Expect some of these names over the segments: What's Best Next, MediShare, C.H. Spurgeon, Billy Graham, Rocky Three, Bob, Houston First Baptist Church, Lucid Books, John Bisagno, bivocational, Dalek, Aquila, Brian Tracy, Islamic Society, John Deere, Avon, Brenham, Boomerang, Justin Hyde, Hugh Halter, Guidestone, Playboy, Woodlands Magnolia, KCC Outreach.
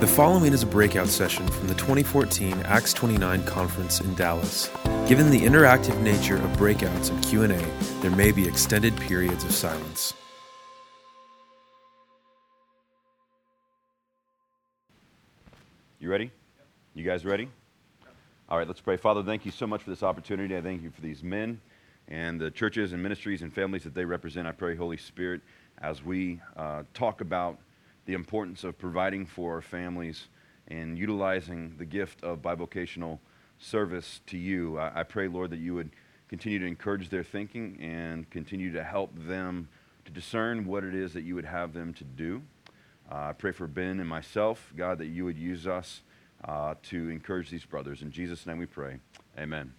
The following is a breakout session from the 2014 Acts 29 Conference in Dallas. Given the interactive nature of breakouts and Q&A, there may be extended periods of silence. You ready? You guys ready? All right, let's pray. Father, thank you so much for this opportunity. I thank you for these men and the churches and ministries and families that they represent. I pray, Holy Spirit, as we talk about the importance of providing for our families and utilizing the gift of bivocational service to you. I pray, Lord, that you would continue to encourage their thinking and continue to help them to discern what it is that you would have them to do. I pray for Ben and myself, God, that you would use us to encourage these brothers. In Jesus' name we pray, amen.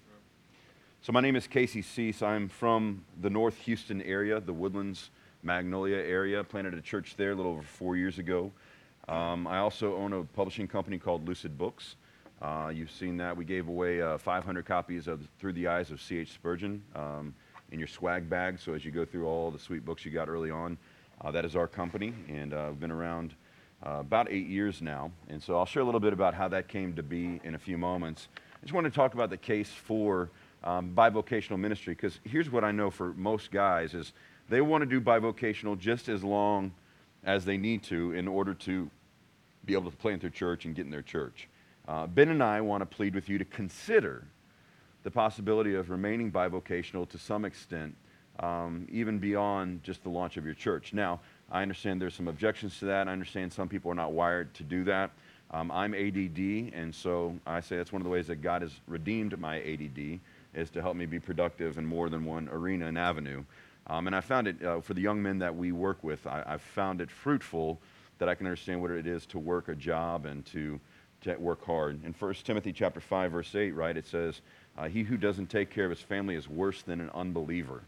So my name is KCC. So I'm from the North Houston area, the Woodlands Magnolia area. Planted a church there a little over 4 years ago. I also own a publishing company called Lucid Books. You've seen that. We gave away 500 copies of Through the Eyes of C.H. Spurgeon in your swag bag. So as you go through all the sweet books you got early on, that is our company. And I've been around about 8 years now. And so I'll share a little bit about how that came to be in a few moments. I just wanted to talk about the case for bivocational ministry, because here's what I know for most guys is they want to do bivocational just as long as they need to in order to be able to plant their church and get in their church. Ben and I want to plead with you to consider the possibility of remaining bivocational to some extent, even beyond just the launch of your church. Now, I understand there's some objections to that. I understand some people are not wired to do that. I'm ADD, and so I say that's one of the ways that God has redeemed my ADD is to help me be productive in more than one arena and avenue. And I found it, for the young men that we work with, I've found it fruitful that I can understand what it is to work a job and to work hard. In 1 Timothy chapter 5, verse 8, right, it says, he who doesn't take care of his family is worse than an unbeliever.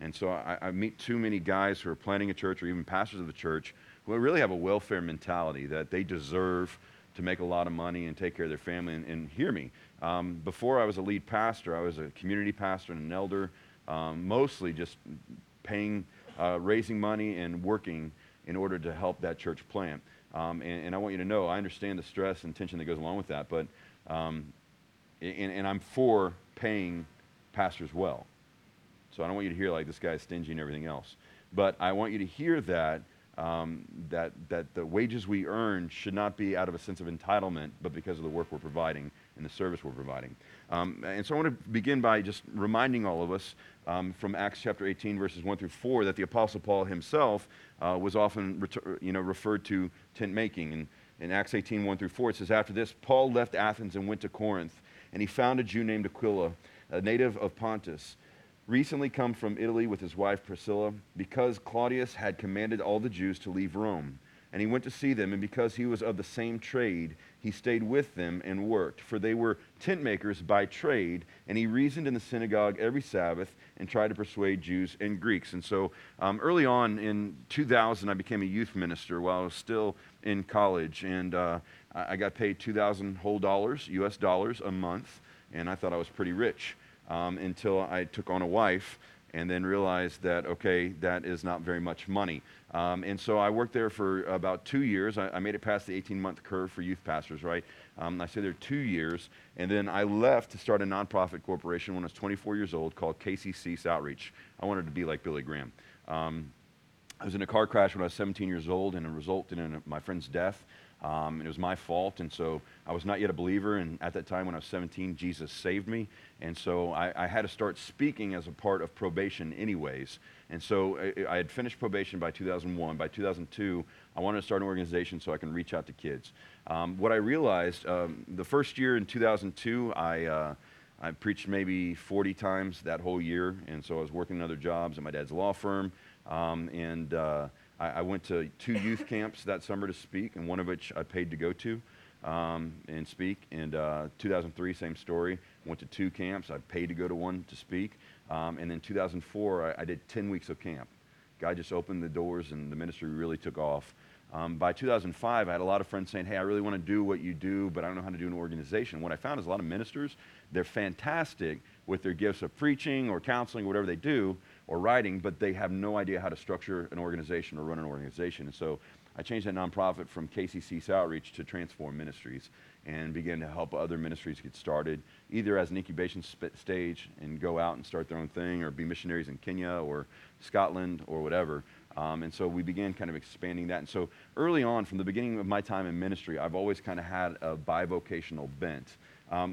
And so I meet too many guys who are planning a church or even pastors of the church who really have a welfare mentality that they deserve to make a lot of money and take care of their family. And hear me, before I was a lead pastor, I was a community pastor and an elder, mostly just paying, raising money and working in order to help that church plant. And I want you to know, I understand the stress and tension that goes along with that, but and I'm for paying pastors well. So I don't want you to hear like this guy's stingy and everything else. But I want you to hear that that the wages we earn should not be out of a sense of entitlement, but because of the work we're providing and the service we're providing. And so I want to begin by just reminding all of us from Acts chapter 18, verses 1 through 4, that the Apostle Paul himself was often referred to tent making. And in Acts 18, 1 through 4, it says, after this, Paul left Athens and went to Corinth, and he found a Jew named Aquila, a native of Pontus, recently come from Italy with his wife Priscilla, because Claudius had commanded all the Jews to leave Rome. And he went to see them, and because he was of the same trade, he stayed with them and worked, for they were tent makers by trade, and he reasoned in the synagogue every Sabbath and tried to persuade Jews and Greeks. And so early on in 2000, I became a youth minister while I was still in college, and I got paid $2,000 U.S. dollars a month, and I thought I was pretty rich. Until I took on a wife and then realized that, okay, that is not very much money. And so I worked there for about 2 years. I made it past the 18-month curve for youth pastors, right? I stayed there 2 years, and then I left to start a nonprofit corporation when I was 24 years old called KCC Outreach. I wanted to be like Billy Graham. I was in a car crash when I was 17 years old, and it resulted in my friend's death. It was my fault, and so I was not yet a believer, and at that time when I was 17, Jesus saved me, and so I had to start speaking as a part of probation anyways, and so I had finished probation by 2001. By 2002, I wanted to start an organization so I can reach out to kids. What I realized, the first year in 2002, I preached maybe 40 times that whole year, and so I was working other jobs at my dad's law firm, I went to two youth camps that summer to speak, and one of which I paid to go to and speak. And 2003, same story. Went to two camps. I paid to go to one to speak. And then 2004, I did 10 weeks of camp. God just opened the doors, and the ministry really took off. By 2005, I had a lot of friends saying, hey, I really want to do what you do, but I don't know how to do an organization. What I found is a lot of ministers, they're fantastic with their gifts of preaching or counseling, whatever they do, or writing, but they have no idea how to structure an organization or run an organization. And so I changed that nonprofit from KCC Outreach to Transform Ministries and began to help other ministries get started, either as an incubation stage and go out and start their own thing, or be missionaries in Kenya or Scotland or whatever. And so we began kind of expanding that. And so early on, from the beginning of my time in ministry, I've always kind of had a bivocational bent.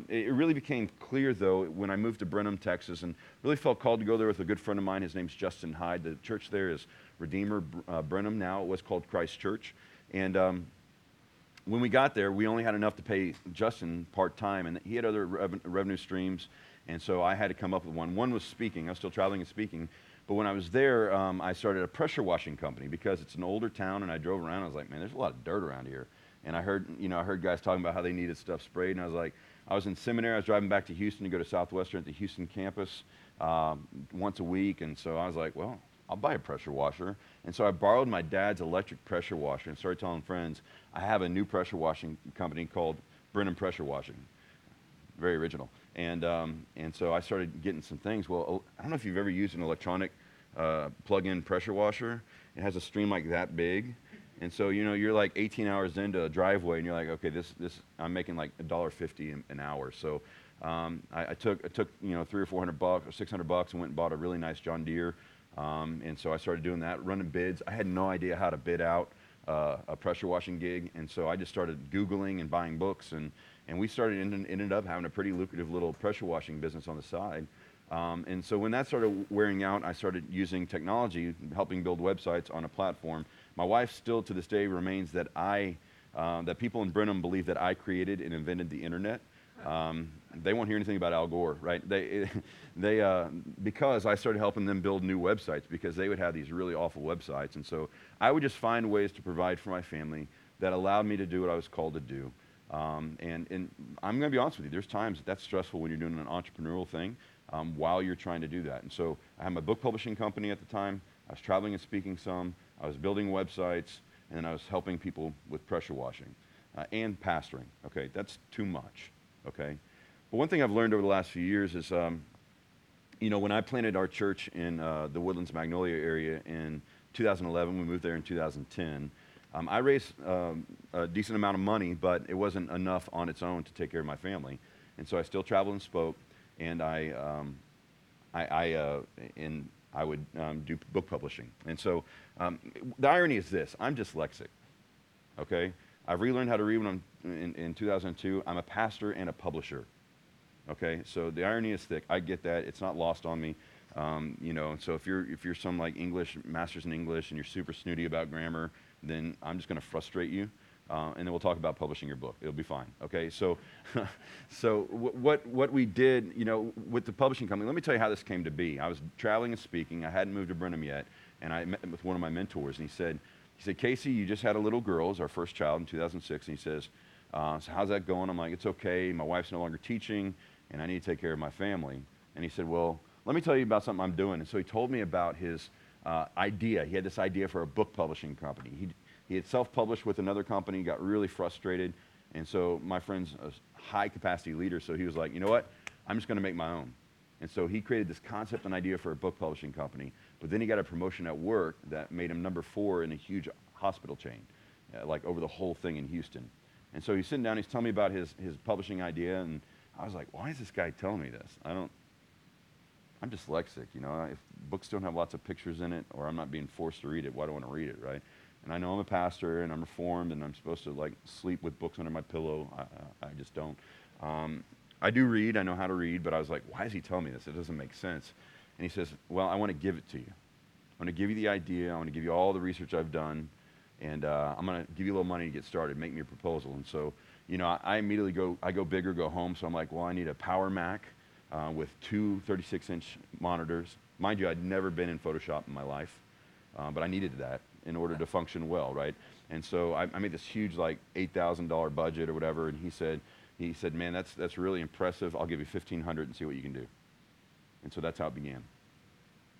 It really became clear, though, when I moved to Brenham, Texas, and really felt called to go there with a good friend of mine. His name's Justin Hyde. The church there is Redeemer Brenham now. It was called Christ Church. And when we got there, we only had enough to pay Justin part-time, and he had other revenue streams, and so I had to come up with one. One was speaking. I was still traveling and speaking. But when I was there, I started a pressure washing company because it's an older town, and I drove around. I was like, man, there's a lot of dirt around here. And I heard guys talking about how they needed stuff sprayed, and I was like, I was in seminary. I was driving back to Houston to go to Southwestern at the Houston campus once a week. And so I was like, well, I'll buy a pressure washer. And so I borrowed my dad's electric pressure washer and started telling friends, I have a new pressure washing company called Brenham Pressure Washing. Very original. And so I started getting some things. Well, I don't know if you've ever used an electronic plug-in pressure washer. It has a stream like that big. And so, you know, you're like 18 hours into a driveway, and you're like, okay, this I'm making like $1.50 an hour. So I took you know, $300 or $400 or $600 and went and bought a really nice John Deere. And so I started doing that, running bids. I had no idea how to bid out a pressure washing gig, and so I just started Googling and buying books, and we started ended up having a pretty lucrative little pressure washing business on the side. And so when that started wearing out, I started using technology, helping build websites on a platform. My wife still to this day remains that that people in Brenham believe that I created and invented the internet. They won't hear anything about Al Gore, right? They because I started helping them build new websites because they would have these really awful websites. And so I would just find ways to provide for my family that allowed me to do what I was called to do. And I'm going to be honest with you, there's times that's stressful when you're doing an entrepreneurial thing while you're trying to do that. And so I had my book publishing company at the time. I was traveling and speaking some. I was building websites, and I was helping people with pressure washing and pastoring. Okay, that's too much. Okay, but one thing I've learned over the last few years is, you know, when I planted our church in the Woodlands Magnolia area in 2011, we moved there in 2010. I raised a decent amount of money, but it wasn't enough on its own to take care of my family, and so I still traveled and spoke, and I would do book publishing. And so the irony is this, I'm dyslexic, okay? I've relearned how to read when I'm in 2002. I'm a pastor and a publisher, okay? So the irony is thick. I get that. It's not lost on me, you know. And so if you're some like English, master's in English, and you're super snooty about grammar, then I'm just going to frustrate you. And then we'll talk about publishing your book. It'll be fine, okay? So, what we did, you know, with the publishing company, let me tell you how this came to be. I was traveling and speaking. I hadn't moved to Brenham yet, and I met with one of my mentors, and he said, Casey, you just had a little girl. It was our first child in 2006, and he says, so how's that going? I'm like, it's okay. My wife's no longer teaching, and I need to take care of my family. And he said, well, let me tell you about something I'm doing. And so he told me about his idea. He had this idea for a book publishing company. He had self-published with another company, got really frustrated, and so my friend's a high-capacity leader, so he was like, you know what, I'm just going to make my own. And so he created this concept and idea for a book publishing company, but then he got a promotion at work that made him number 4 in a huge hospital chain, like over the whole thing in Houston. And so he's sitting down, he's telling me about his publishing idea, and I was like, why is this guy telling me this? I'm dyslexic, you know, if books don't have lots of pictures in it, or I'm not being forced to read it, why do I want to read it, right? And I know I'm a pastor, and I'm reformed, and I'm supposed to like sleep with books under my pillow. I just don't. I do read. I know how to read, but I was like, why is he telling me this? It doesn't make sense. And he says, well, I want to give it to you. I want to give you the idea. I want to give you all the research I've done, and I'm going to give you a little money to get started. Make me a proposal. And so, you know, I immediately go. I go big or go home. So I'm like, well, I need a Power Mac with 2 36-inch monitors. Mind you, I'd never been in Photoshop in my life, but I needed that in order to function well, right? And so I made this huge like $8,000 budget or whatever, and he said, man, that's really impressive. I'll give you $1,500 and see what you can do. And so that's how it began.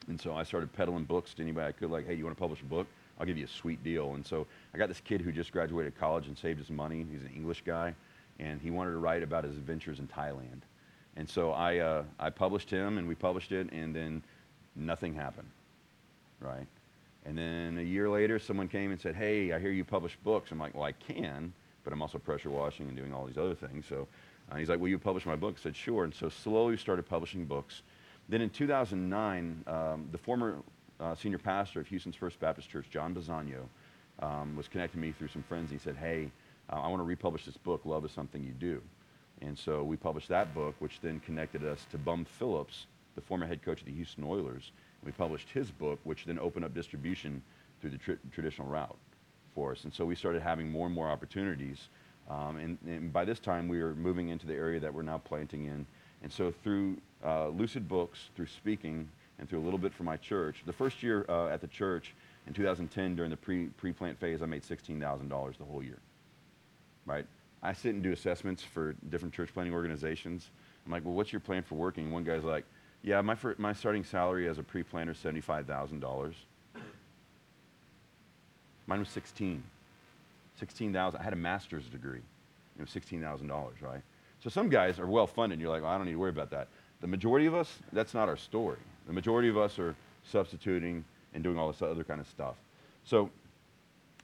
And so I started peddling books to anybody I could, like, hey, you want to publish a book? I'll give you a sweet deal. And so I got this kid who just graduated college and saved his money. He's an English guy, and he wanted to write about his adventures in Thailand. And so I published him, and we published it, and then nothing happened, right? And then a year later, someone came and said, hey, I hear you publish books. I'm like, well, I can, but I'm also pressure washing and doing all these other things. So he's like, will you publish my book? I said, sure. And so slowly started publishing books. Then in 2009, the former senior pastor of Houston's First Baptist Church, John Bisagno, was connecting me through some friends. He said, hey, I want to republish this book, Love is Something You Do. And so we published that book, which then connected us to Bum Phillips, the former head coach of the Houston Oilers. We published his book, which then opened up distribution through the traditional route for us. And so we started having more and more opportunities. And by this time, we were moving into the area that we're now planting in. And so through Lucid Books, through speaking, and through a little bit from my church, the first year at the church in 2010 during the pre-plant phase, I made $16,000 the whole year, right? I sit and do assessments for different church planting organizations. I'm like, well, what's your plan for working? And one guy's like, yeah, my starting salary as a pre-planter is $75,000. Mine was $16,000. I had a master's degree. It was $16,000, right? So some guys are well-funded. You're like, well, I don't need to worry about that. The majority of us, that's not our story. The majority of us are substituting and doing all this other kind of stuff. So,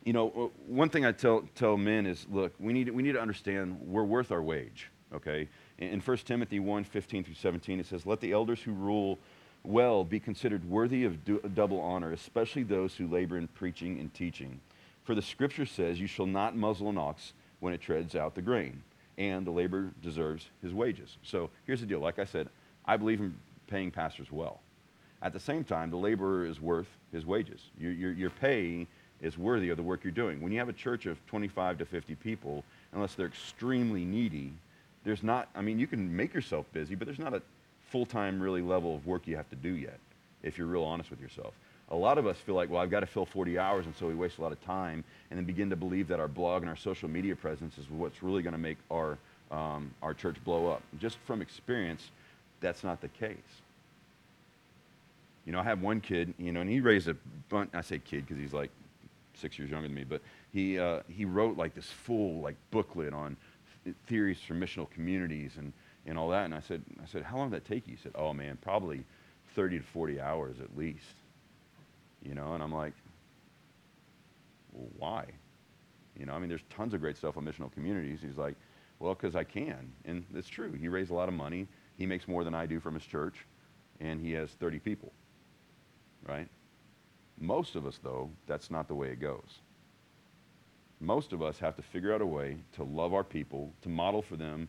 you know, one thing I tell men is, look, we need to understand we're worth our wage, okay? In 1 Timothy 1:15-17, it says, let the elders who rule well be considered worthy of double honor, especially those who labor in preaching and teaching. For the scripture says, you shall not muzzle an ox when it treads out the grain, and the laborer deserves his wages. So here's the deal. Like I said, I believe in paying pastors well. At the same time, the laborer is worth his wages. Your pay is worthy of the work you're doing. When you have a church of 25 to 50 people, unless they're extremely needy, there's not, I mean, you can make yourself busy, but there's not a full-time really level of work you have to do yet, if you're real honest with yourself. A lot of us feel like, well, I've got to fill 40 hours, and so we waste a lot of time, and then begin to believe that our blog and our social media presence is what's really going to make our church blow up. Just from experience, that's not the case. You know, I have one kid, you know, and he raised a bunch, I say kid because he's like 6 years younger than me, but he wrote like this full like booklet on theories for missional communities and all that. And I said, how long did that take you? He said, oh man, probably 30 to 40 hours at least. You know, and I'm like, well, why? You know, I mean, there's tons of great stuff on missional communities. He's like, well, because I can. And it's true. He raised a lot of money. He makes more than I do from his church. And he has 30 people, right? Most of us, though, that's not the way it goes. Most of us have to figure out a way to love our people, to model for them,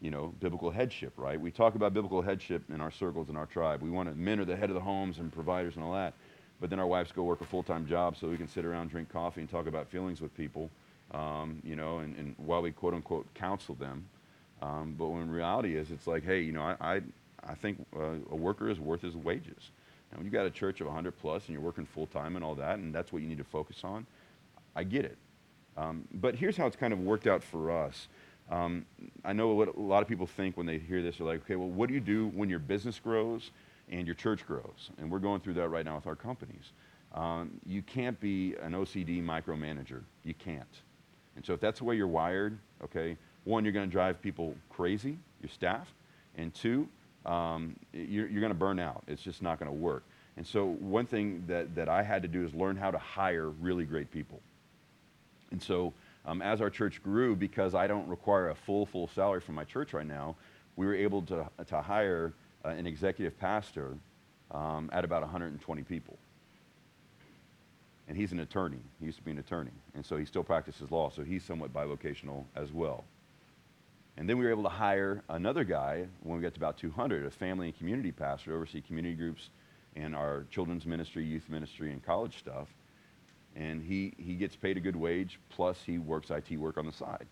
you know, biblical headship, right? We talk about biblical headship in our circles, in our tribe. We want to, men are the head of the homes and providers and all that. But then our wives go work a full-time job so we can sit around, drink coffee, and talk about feelings with people, you know, and while we, quote-unquote, counsel them. But when reality is, it's like, hey, you know, I think a worker is worth his wages. And when you've got a church of 100-plus and you're working full-time and all that, and that's what you need to focus on, I get it. But here's how it's kind of worked out for us. I know what a lot of people think when they hear this. They're like, okay, well, what do you do when your business grows and your church grows? And we're going through that right now with our companies. You can't be an OCD micromanager. You can't. And so if that's the way you're wired, okay, one, you're going to drive people crazy, your staff, and two, you're going to burn out. It's just not going to work. And so one thing that I had to do is learn how to hire really great people. And so as our church grew, because I don't require a full salary from my church right now, we were able to hire an executive pastor at about 120 people. And he's an attorney. He used to be an attorney. And so he still practices law, so he's somewhat bivocational as well. And then we were able to hire another guy when we got to about 200, a family and community pastor to oversee community groups and our children's ministry, youth ministry, and college stuff. And he gets paid a good wage, plus he works IT work on the side.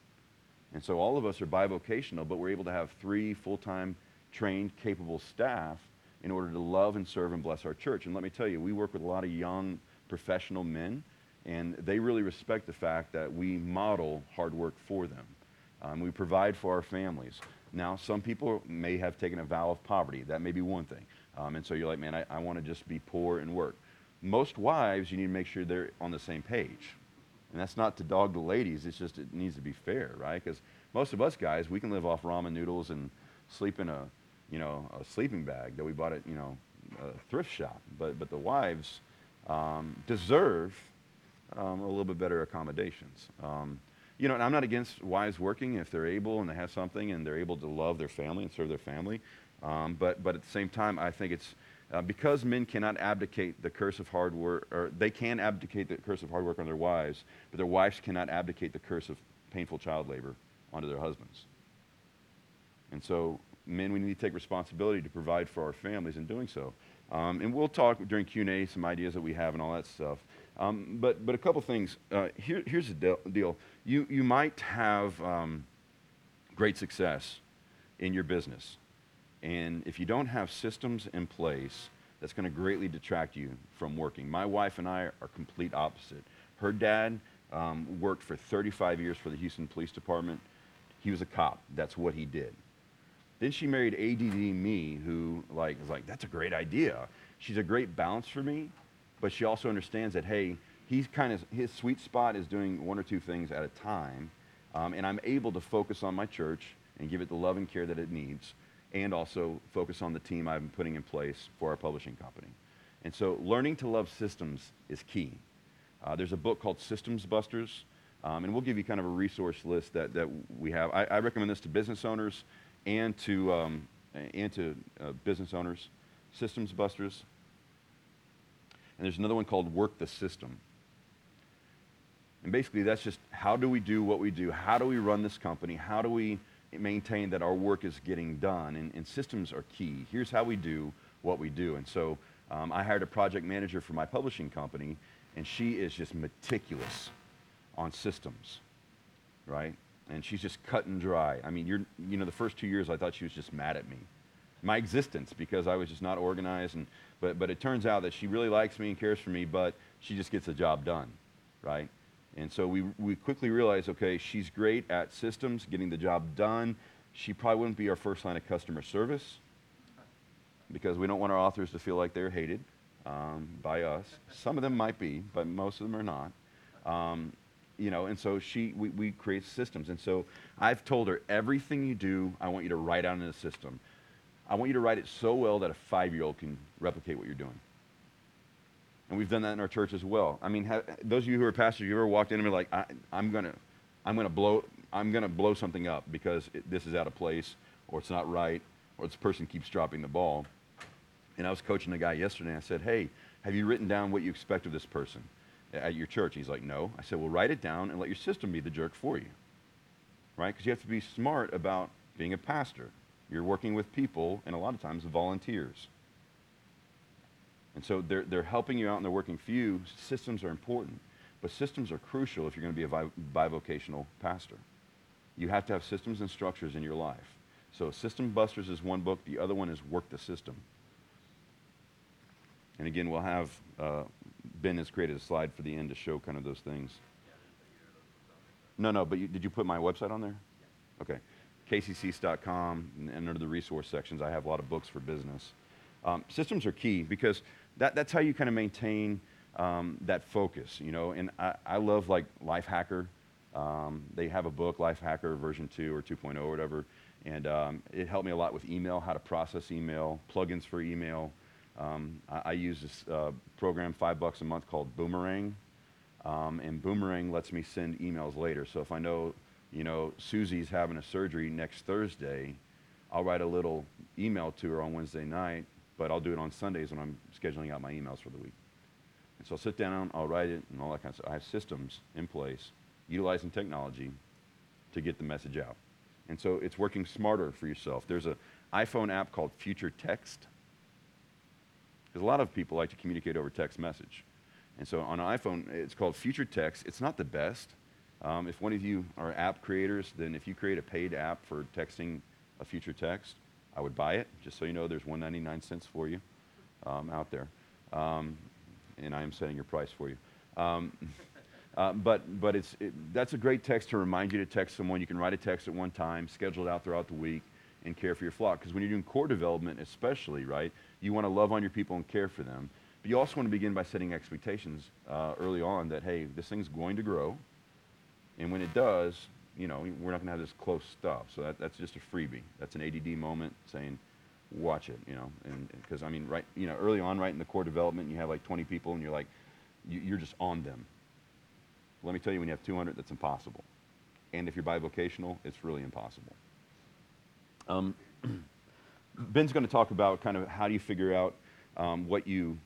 And so all of us are bivocational, but we're able to have three full-time, trained, capable staff in order to love and serve and bless our church. And let me tell you, we work with a lot of young professional men, and they really respect the fact that we model hard work for them. We provide for our families. Now, some people may have taken a vow of poverty. That may be one thing. And so you're like, man, I want to just be poor and work. Most wives, you need to make sure they're on the same page. And that's not to dog the ladies. It's just it needs to be fair, right? Because most of us guys, we can live off ramen noodles and sleep in a sleeping bag that we bought at, a thrift shop. But the wives, deserve a little bit better accommodations. You know, and I'm not against wives working if they're able and they have something and they're able to love their family and serve their family. But at the same time, I think it's because men cannot abdicate the curse of hard work, or they can abdicate the curse of hard work on their wives, but their wives cannot abdicate the curse of painful child labor onto their husbands. And so, men, we need to take responsibility to provide for our families in doing so. And we'll talk during Q&A some ideas that we have and all that stuff. But a couple things. Here's the deal. You might have great success in your business. And if you don't have systems in place, that's going to greatly detract you from working. My wife and I are complete opposite. Her dad worked for 35 years for the Houston Police Department. He was a cop. That's what he did. Then she married ADD me, who was like, that's a great idea. She's a great balance for me, but she also understands that, hey, his sweet spot is doing one or two things at a time, and I'm able to focus on my church and give it the love and care that it needs, and also focus on the team I've been putting in place for our publishing company. And so learning to love systems is key. There's a book called Systems Busters, and we'll give you kind of a resource list that we have. I recommend this to business owners and to business owners, Systems Busters. And there's another one called Work the System. And basically that's just, how do we do what we do? How do we run this company? How do we maintain that our work is getting done? And systems are key. Here's how we do what we do. And so I hired a project manager for my publishing company, and she is just meticulous on systems, right? And she's just cut and dry. I mean, the first 2 years I thought she was just mad at me, my existence, because I was just not organized. But it turns out that she really likes me and cares for me, but she just gets the job done, right? And so we quickly realized, okay, she's great at systems, getting the job done. She probably wouldn't be our first line of customer service, because we don't want our authors to feel like they're hated by us. Some of them might be, but most of them are not. And so we create systems. And so I've told her, everything you do, I want you to write out in a system. I want you to write it so well that a 5-year-old can replicate what you're doing. And we've done that in our church as well. I mean, those of you who are pastors, you ever walked in and be like, I'm gonna blow something up because this is out of place, or it's not right, or this person keeps dropping the ball. And I was coaching a guy yesterday, and I said, hey, have you written down what you expect of this person at your church? He's like, no. I said, well, write it down and let your system be the jerk for you, right? Because you have to be smart about being a pastor. You're working with people, and a lot of times volunteers. And so they're helping you out and they're working for you. Systems are important, but systems are crucial if you're going to be a bivocational pastor. You have to have systems and structures in your life. So System Busters is one book. The other one is Work the System. And again, we'll have, Ben has created a slide for the end to show kind of those things. No, but did you put my website on there? Okay. KCCs.com, and under the resource sections, I have a lot of books for business. Systems are key, because that's how you kind of maintain that focus, you know. And I love, like, Life Hacker. They have a book, Life Hacker version 2 or 2.0 or whatever, and it helped me a lot with email, how to process email, plugins for email. I use this program, $5 a month, called Boomerang, and Boomerang lets me send emails later. So if I know, you know, Susie's having a surgery next Thursday, I'll write a little email to her on Wednesday night, but I'll do it on Sundays when I'm scheduling out my emails for the week. And so I'll sit down, I'll write it, and all that kind of stuff. I have systems in place, utilizing technology to get the message out. And so it's working smarter for yourself. There's an iPhone app called Future Text, because a lot of people like to communicate over text message. And so on an iPhone, it's called Future Text. It's not the best. If one of you are app creators, then if you create a paid app for texting a future text, I would buy it. Just so you know, there's $1.99 for you out there. And I am setting your price for you. But that's a great text to remind you to text someone. You can write a text at one time, schedule it out throughout the week, and care for your flock. Because when you're doing core development especially, right, you want to love on your people and care for them. But you also want to begin by setting expectations early on that, hey, this thing's going to grow. And when it does, you know, we're not going to have this close stuff. So that's just a freebie. That's an ADD moment saying, watch it, you know, and because I mean, right, you know, early on, right in the core development, you have like 20 people, and you're like, you're just on them. Let me tell you, when you have 200, that's impossible, and if you're bivocational, it's really impossible. Ben's going to talk about kind of how do you figure out what you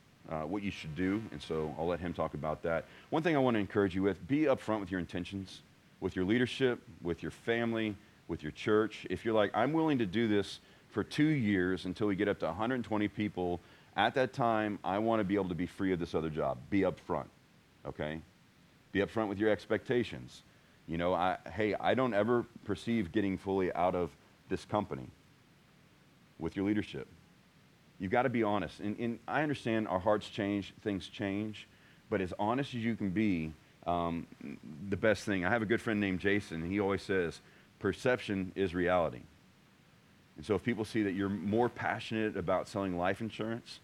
should do, and so I'll let him talk about that. One thing I want to encourage you with: be upfront with your intentions, with your leadership, with your family, with your church. If you're like, I'm willing to do this for 2 years until we get up to 120 people, at that time, I want to be able to be free of this other job. Be upfront, okay? Be upfront with your expectations. You know, I don't ever perceive getting fully out of this company with your leadership. You've got to be honest. And I understand our hearts change, things change, but as honest as you can be, the best thing. I have a good friend named Jason, and he always says, perception is reality. And so if people see that you're more passionate about selling life insurance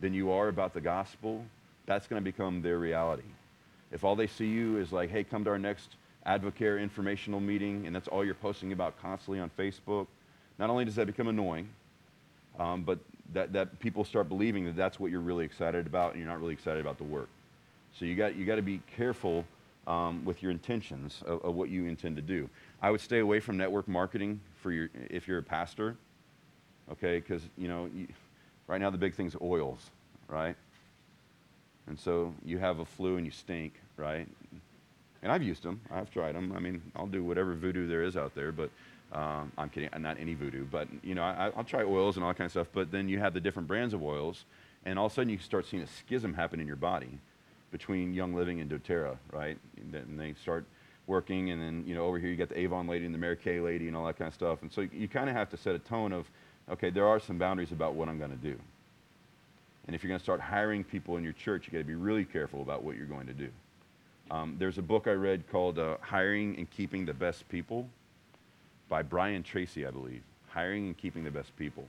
than you are about the gospel, that's going to become their reality. If all they see you is like, hey, come to our next AdvoCare informational meeting, and that's all you're posting about constantly on Facebook, not only does that become annoying, but that people start believing that that's what you're really excited about, and you're not really excited about the work. So you got to be careful with your intentions of what you intend to do. I would stay away from network marketing if you're a pastor, okay? Because you know, right now the big thing's oils, right? And so you have a flu and you stink, right? And I've used them. I've tried them. I mean, I'll do whatever voodoo there is out there, but I'm kidding. Not any voodoo, but you know, I'll try oils and all that kind of stuff. But then you have the different brands of oils, and all of a sudden you start seeing a schism happen in your body between Young Living and doTERRA, right? And they start working, and then, you know, over here you got the Avon lady and the Mary Kay lady and all that kind of stuff. And so you kind of have to set a tone of, okay, there are some boundaries about what I'm going to do. And if you're going to start hiring people in your church, you got to be really careful about what you're going to do. There's a book I read called Hiring and Keeping the Best People by Brian Tracy, I believe. Hiring and Keeping the Best People.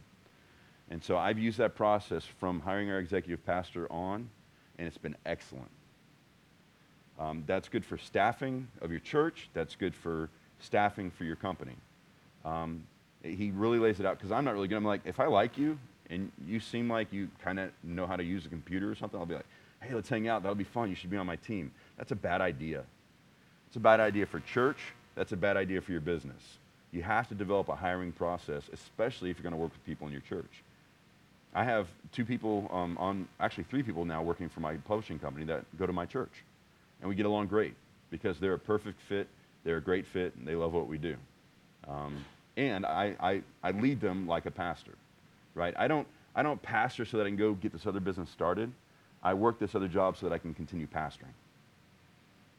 And so I've used that process from hiring our executive pastor on, and it's been excellent. That's good for staffing of your church. That's good for staffing for your company. He really lays it out, because I'm not really good. I'm like, if I like you and you seem like you kind of know how to use a computer or something, I'll be like, hey, let's hang out. That'll be fun. You should be on my team. That's a bad idea. It's a bad idea for church. That's a bad idea for your business. You have to develop a hiring process, especially if you're going to work with people in your church. I have three people now working for my publishing company that go to my church. And we get along great because they're a perfect fit, they're a great fit, and they love what we do. And I lead them like a pastor, right? I don't pastor so that I can go get this other business started. I work this other job so that I can continue pastoring.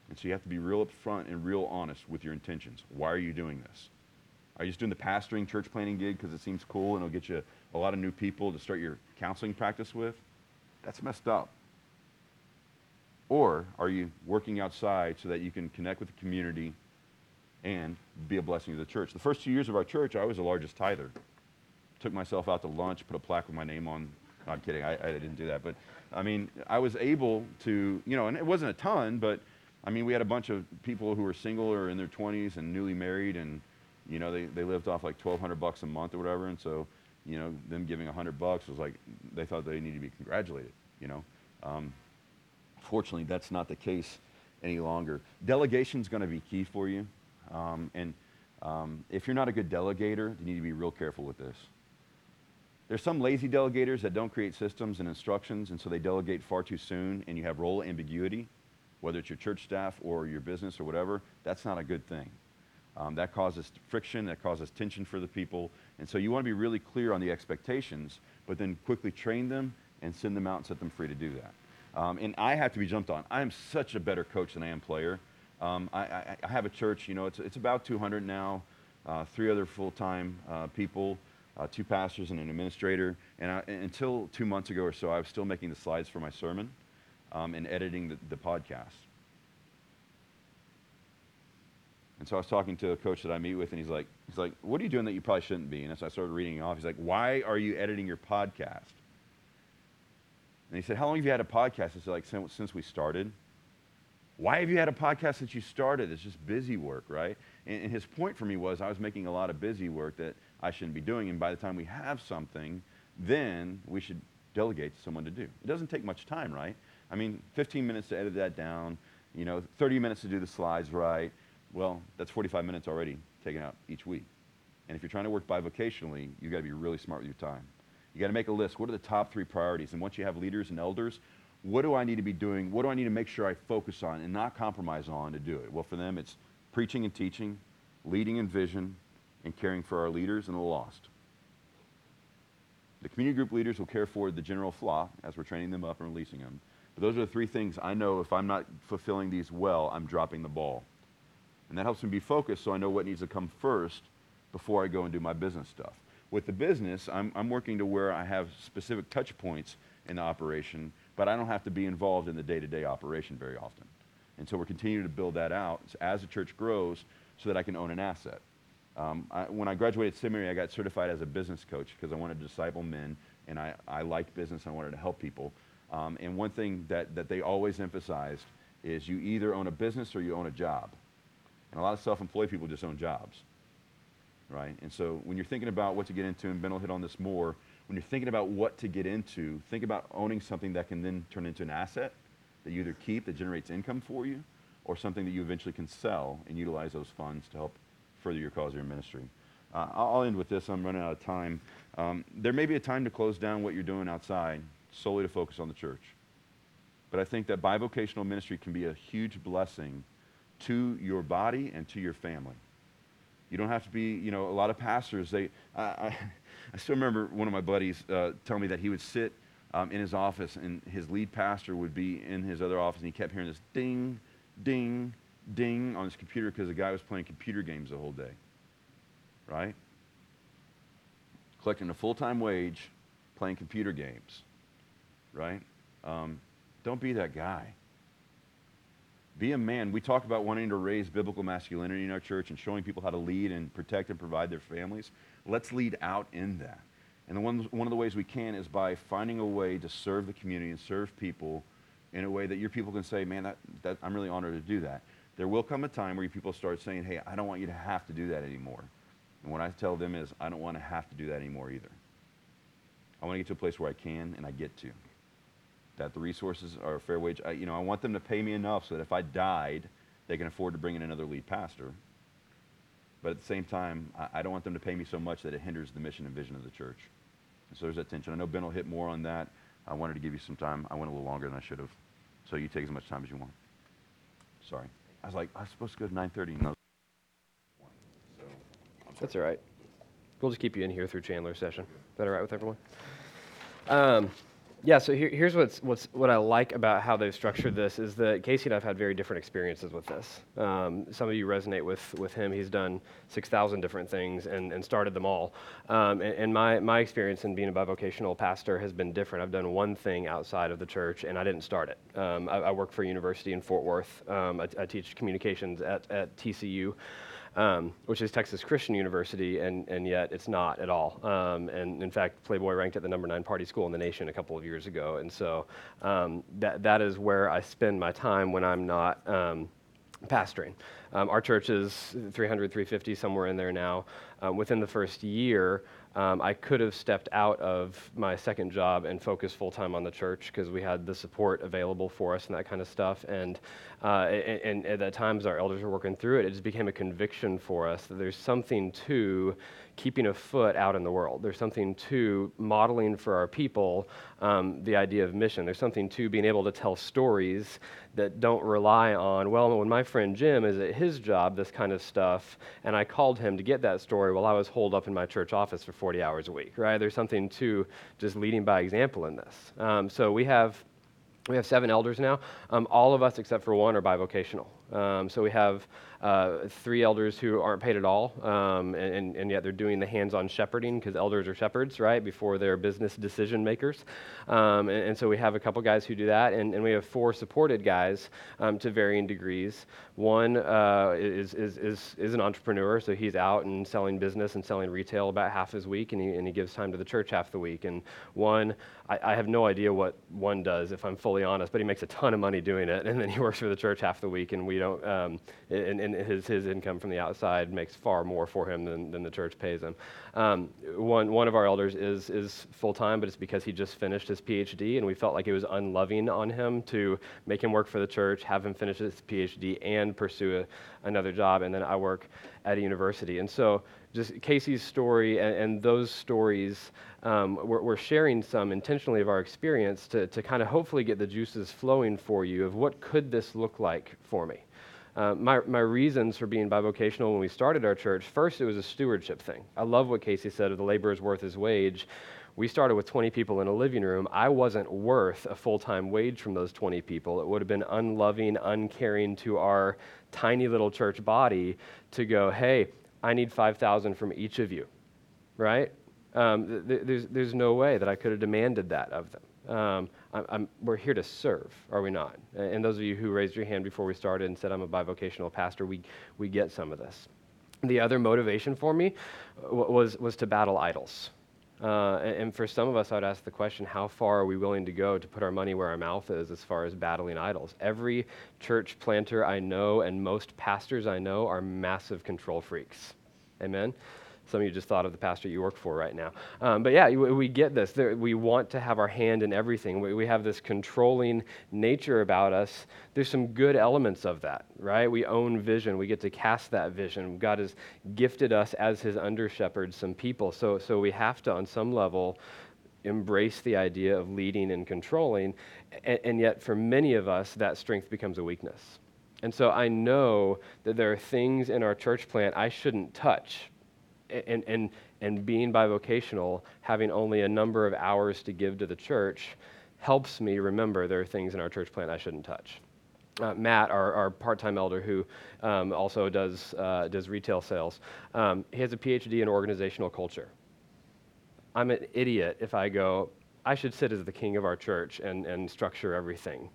And so you have to be real upfront and real honest with your intentions. Why are you doing this? Are you just doing the pastoring church planning gig because it seems cool and it'll get you a lot of new people to start your counseling practice with? That's messed up. Or are you working outside so that you can connect with the community and be a blessing to the church? The first 2 years of our church, I was the largest tither. Took myself out to lunch, put a plaque with my name on. No, I'm kidding. I didn't do that. But, I mean, I was able to, you know, and it wasn't a ton, but, I mean, we had a bunch of people who were single or in their 20s and newly married, and, you know, they lived off like $1,200 a month or whatever. And so, you know, them giving $100 was like, they thought they needed to be congratulated, you know. Fortunately, that's not the case any longer. Delegation's going to be key for you. And if you're not a good delegator, you need to be real careful with this. There's some lazy delegators that don't create systems and instructions, and so they delegate far too soon, and you have role ambiguity, whether it's your church staff or your business or whatever. That's not a good thing. That causes friction, that causes tension for the people, and so you want to be really clear on the expectations, but then quickly train them and send them out and set them free to do that. And I have to be jumped on. I am such a better coach than I am player. I have a church, you know, it's about 200 now, three other full-time people, two pastors and an administrator. And until 2 months ago or so, I was still making the slides for my sermon and editing the podcast. And so I was talking to a coach that I meet with, and he's like, what are you doing that you probably shouldn't be? And as I started reading it off, he's like, why are you editing your podcast? And he said, how long have you had a podcast? It's like, since we started. Why have you had a podcast since you started? It's just busy work, right? And his point for me was I was making a lot of busy work that I shouldn't be doing. And by the time we have something, then we should delegate to someone to do. It doesn't take much time, right? I mean, 15 minutes to edit that down, 30 minutes to do the slides right. Well, that's 45 minutes already taken out each week. And if you're trying to work bivocationally, you've got to be really smart with your time. You got to make a list. What are the top 3 priorities? And once you have leaders and elders, what do I need to be doing? What do I need to make sure I focus on and not compromise on to do it? Well, for them, it's preaching and teaching, leading and vision, and caring for our leaders and the lost. The community group leaders will care for the general flock as we're training them up and releasing them. But those are the 3 things I know if I'm not fulfilling these well, I'm dropping the ball. And that helps me be focused so I know what needs to come first before I go and do my business stuff. With the business, I'm working to where I have specific touch points in the operation, but I don't have to be involved in the day-to-day operation very often. And so we're continuing to build that out as the church grows so that I can own an asset. When I graduated seminary, I got certified as a business coach because I wanted to disciple men, and I liked business, and I wanted to help people. And one thing that they always emphasized is you either own a business or you own a job. And a lot of self-employed people just own jobs, right? And so when you're thinking about what to get into, and Ben will hit on this more, when you're thinking about what to get into, think about owning something that can then turn into an asset that you either keep that generates income for you or something that you eventually can sell and utilize those funds to help further your cause or your ministry. I'll end with this. I'm running out of time. There may be a time to close down what you're doing outside solely to focus on the church. But I think that bivocational ministry can be a huge blessing to your body and to your family. You don't have to be, a lot of pastors, I still remember one of my buddies telling me that he would sit in his office and his lead pastor would be in his other office, and he kept hearing this ding, ding, ding on his computer because the guy was playing computer games the whole day, right? Collecting a full-time wage, playing computer games, right? Don't be that guy. Be a man. We talk about wanting to raise biblical masculinity in our church and showing people how to lead and protect and provide their families. Let's lead out in that. And one of the ways we can is by finding a way to serve the community and serve people in a way that your people can say, man, that I'm really honored to do that. There will come a time where your people start saying, hey, I don't want you to have to do that anymore. And what I tell them is, I don't want to have to do that anymore either. I want to get to a place where I can and I get to. That the resources are a fair wage. I want them to pay me enough so that if I died, they can afford to bring in another lead pastor. But at the same time, I don't want them to pay me so much that it hinders the mission and vision of the church. And so there's that tension. I know Ben will hit more on that. I wanted to give you some time. I went a little longer than I should have. So you take as much time as you want. Sorry. I was like, I was supposed to go to 9:30. No. So, that's all right. We'll just keep you in here through Chandler's session. Is that all right with everyone? Yeah, so here's what I like about how they've structured this is that Casey and I have had very different experiences with this. Some of you resonate with him. He's done 6,000 different things and started them all. And my experience in being a bivocational pastor has been different. I've done one thing outside of the church, and I didn't start it. I work for a university in Fort Worth. I teach communications at TCU. Which is Texas Christian University, and yet it's not at all. And in fact, Playboy ranked it the number 9 party school in the nation a couple of years ago. And so that is where I spend my time when I'm not pastoring. Our church is 300, 350, somewhere in there now. Within the first year, I could have stepped out of my second job and focused full-time on the church because we had the support available for us and that kind of stuff. And at times, our elders were working through it. It just became a conviction for us that there's something to keeping a foot out in the world. There's something to modeling for our people the idea of mission. There's something to being able to tell stories that don't rely on, well, when my friend Jim is at his job, this kind of stuff, and I called him to get that story while I was holed up in my church office for 40 hours a week, right? There's something to just leading by example in this. So we have 7 elders now. All of us except for one are bivocational. So we have 3 elders who aren't paid at all, and yet they're doing the hands-on shepherding because elders are shepherds, right, before they're business decision makers. And so we have a couple guys who do that, and we have 4 supported guys to varying degrees. One is an entrepreneur, so he's out and selling business and selling retail about half his week, and he gives time to the church half the week. And one, I have no idea what one does, if I'm fully honest, but he makes a ton of money doing it, and then he works for the church half the week, and we We don't, and his income from the outside makes far more for him than the church pays him. One of our elders is full-time, but it's because he just finished his PhD, and we felt like it was unloving on him to make him work for the church, have him finish his PhD, and pursue another job, and then I work at a university. And so just Casey's story and those stories, we're sharing some intentionally of our experience to kind of hopefully get the juices flowing for you of what could this look like for me. My reasons for being bivocational when we started our church, first it was a stewardship thing. I love what Casey said of the laborer's worth his wage. We started with 20 people in a living room. I wasn't worth a full-time wage from those 20 people. It would have been unloving, uncaring to our tiny little church body to go, hey, I need $5,000 from each of you, right? There's no way that I could have demanded that of them. We're here to serve, are we not? And those of you who raised your hand before we started and said, I'm a bivocational pastor, we get some of this. The other motivation for me was to battle idols. And for some of us, I would ask the question, how far are we willing to go to put our money where our mouth is as far as battling idols? Every church planter I know and most pastors I know are massive control freaks. Amen? Some of you just thought of the pastor you work for right now. But yeah, we get this. We want to have our hand in everything. We have this controlling nature about us. There's some good elements of that, right? We own vision. We get to cast that vision. God has gifted us as his under-shepherds some people. So we have to, on some level, embrace the idea of leading and controlling. And yet, for many of us, that strength becomes a weakness. And so I know that there are things in our church plant I shouldn't touch. And being bivocational, having only a number of hours to give to the church, helps me remember there are things in our church plant I shouldn't touch. Matt, our part-time elder who also does retail sales, he has a PhD in organizational culture. I'm an idiot if I go, I should sit as the king of our church and structure everything.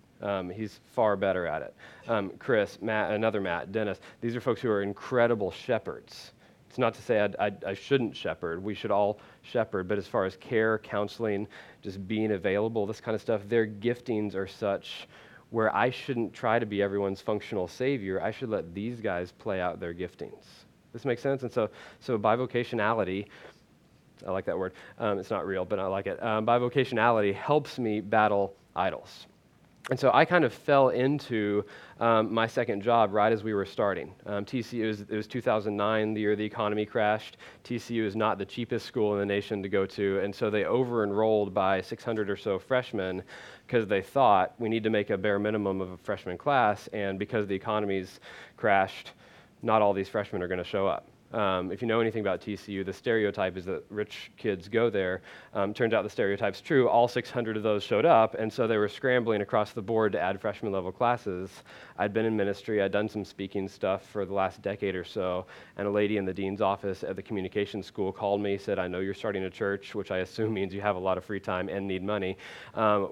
He's far better at it. Chris, Matt, Dennis, these are folks who are incredible shepherds. It's not to say I shouldn't shepherd. We should all shepherd. But as far as care, counseling, just being available, this kind of stuff, their giftings are such where I shouldn't try to be everyone's functional savior. I should let these guys play out their giftings. This makes sense? And so bivocationality, I like that word. It's not real, but I like it. Bivocationality helps me battle idols. And so I kind of fell into my second job right as we were starting. It was 2009, the year the economy crashed. TCU is not the cheapest school in the nation to go to, and so they over-enrolled by 600 or so freshmen because they thought we need to make a bare minimum of a freshman class, and because the economy's crashed, not all these freshmen are going to show up. If you know anything about TCU, the stereotype is that rich kids go there. Turns out the stereotype's true. All 600 of those showed up, and so they were scrambling across the board to add freshman-level classes. I'd been in ministry. I'd done some speaking stuff for the last decade or so, and a lady in the dean's office at the communications school called me, said, I know you're starting a church, which I assume means you have a lot of free time and need money.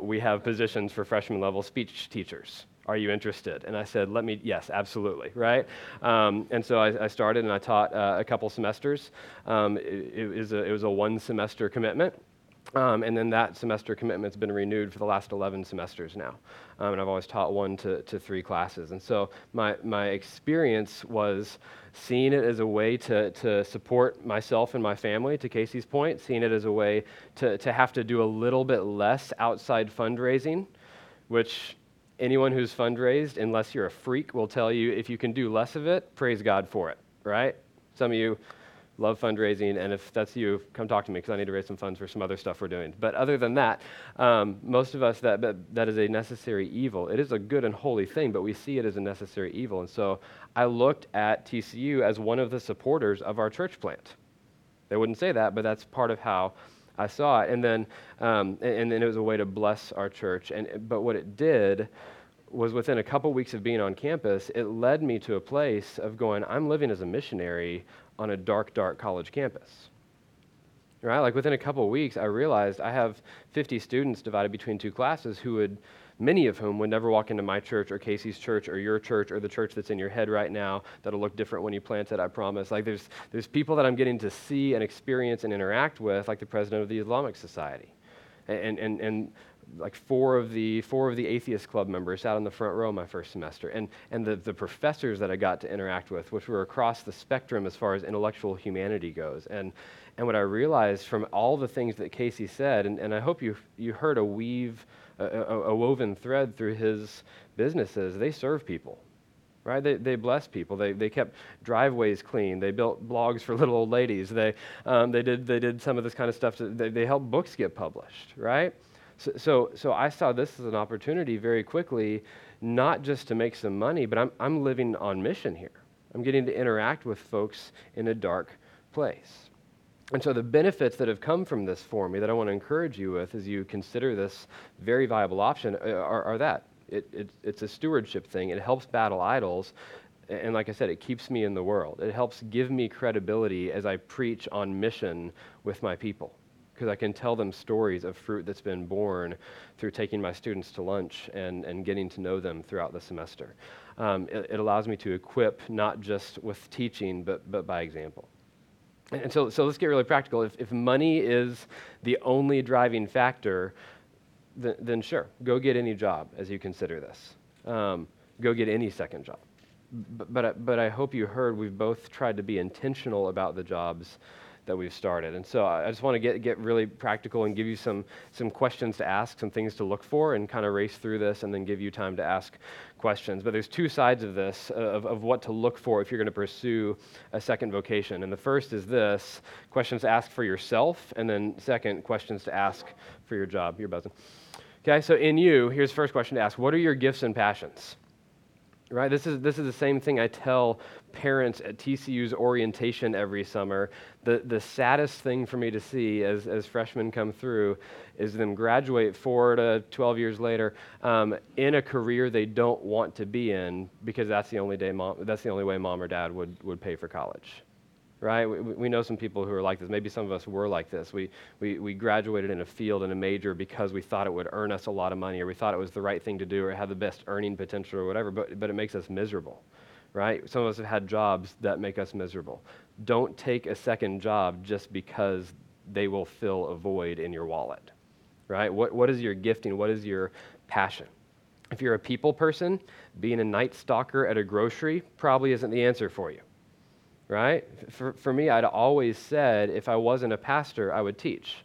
We have positions for freshman-level speech teachers. Are you interested? And I said, yes, absolutely, right? And so I started and I taught a couple semesters. It was a one-semester commitment. And then that semester commitment's been renewed for the last 11 semesters now. And I've always taught one to three classes. And so my experience was seeing it as a way to support myself and my family, to Casey's point, seeing it as a way to have to do a little bit less outside fundraising, which anyone who's fundraised, unless you're a freak, will tell you if you can do less of it, praise God for it, right? Some of you love fundraising, and if that's you, come talk to me because I need to raise some funds for some other stuff we're doing. But other than that, most of us, that is a necessary evil. It is a good and holy thing, but we see it as a necessary evil. And so I looked at TCU as one of the supporters of our church plant. They wouldn't say that, but that's part of how I saw it, and then it was a way to bless our church. But what it did was, within a couple weeks of being on campus, it led me to a place of going, I'm living as a missionary on a dark, dark college campus. Right? Like within a couple of weeks, I realized I have 50 students divided between two classes many of whom would never walk into my church or Casey's church or your church or the church that's in your head right now that'll look different when you plant it, I promise. Like there's people that I'm getting to see and experience and interact with, like the president of the Islamic Society. And like four of the Atheist Club members sat on the front row my first semester, and the professors that I got to interact with, which were across the spectrum as far as intellectual humanity goes, and what I realized from all the things that Casey said, and I hope you heard a woven thread through his businesses. They serve people, right? They bless people. They kept driveways clean. They built blogs for little old ladies. They did some of this kind of stuff. They helped books get published, right? So I saw this as an opportunity very quickly, not just to make some money, but I'm living on mission here. I'm getting to interact with folks in a dark place. And so the benefits that have come from this for me that I want to encourage you with as you consider this very viable option are that. It's a stewardship thing. It helps battle idols. And like I said, it keeps me in the world. It helps give me credibility as I preach on mission with my people, because I can tell them stories of fruit that's been born through taking my students to lunch and getting to know them throughout the semester. It allows me to equip not just with teaching, but by example. And so let's get really practical. If money is the only driving factor, then sure, go get any job as you consider this. Go get any second job. But I hope you heard we've both tried to be intentional about the jobs that we've started. And so I just want to get really practical and give you some questions to ask, some things to look for, and kind of race through this and then give you time to ask questions. But there's two sides of this, of what to look for if you're going to pursue a second vocation. And the first is this, questions to ask for yourself, and then second, questions to ask for your job. You're buzzing. Okay, so in you, here's the first question to ask. What are your gifts and passions? Right, this is the same thing I tell parents at TCU's orientation every summer. The saddest thing for me to see as freshmen come through is them graduate 4 to 12 years later in a career they don't want to be in, because that's the only way mom or dad would pay for college. Right, we know some people who are like this. Maybe some of us were like this. We graduated in a field in a major because we thought it would earn us a lot of money, or we thought it was the right thing to do, or it had the best earning potential, or whatever. But it makes us miserable, right? Some of us have had jobs that make us miserable. Don't take a second job just because they will fill a void in your wallet, right? What is your gifting? What is your passion? If you're a people person, being a night stalker at a grocery probably isn't the answer for you. Right? For me, I'd always said if I wasn't a pastor, I would teach.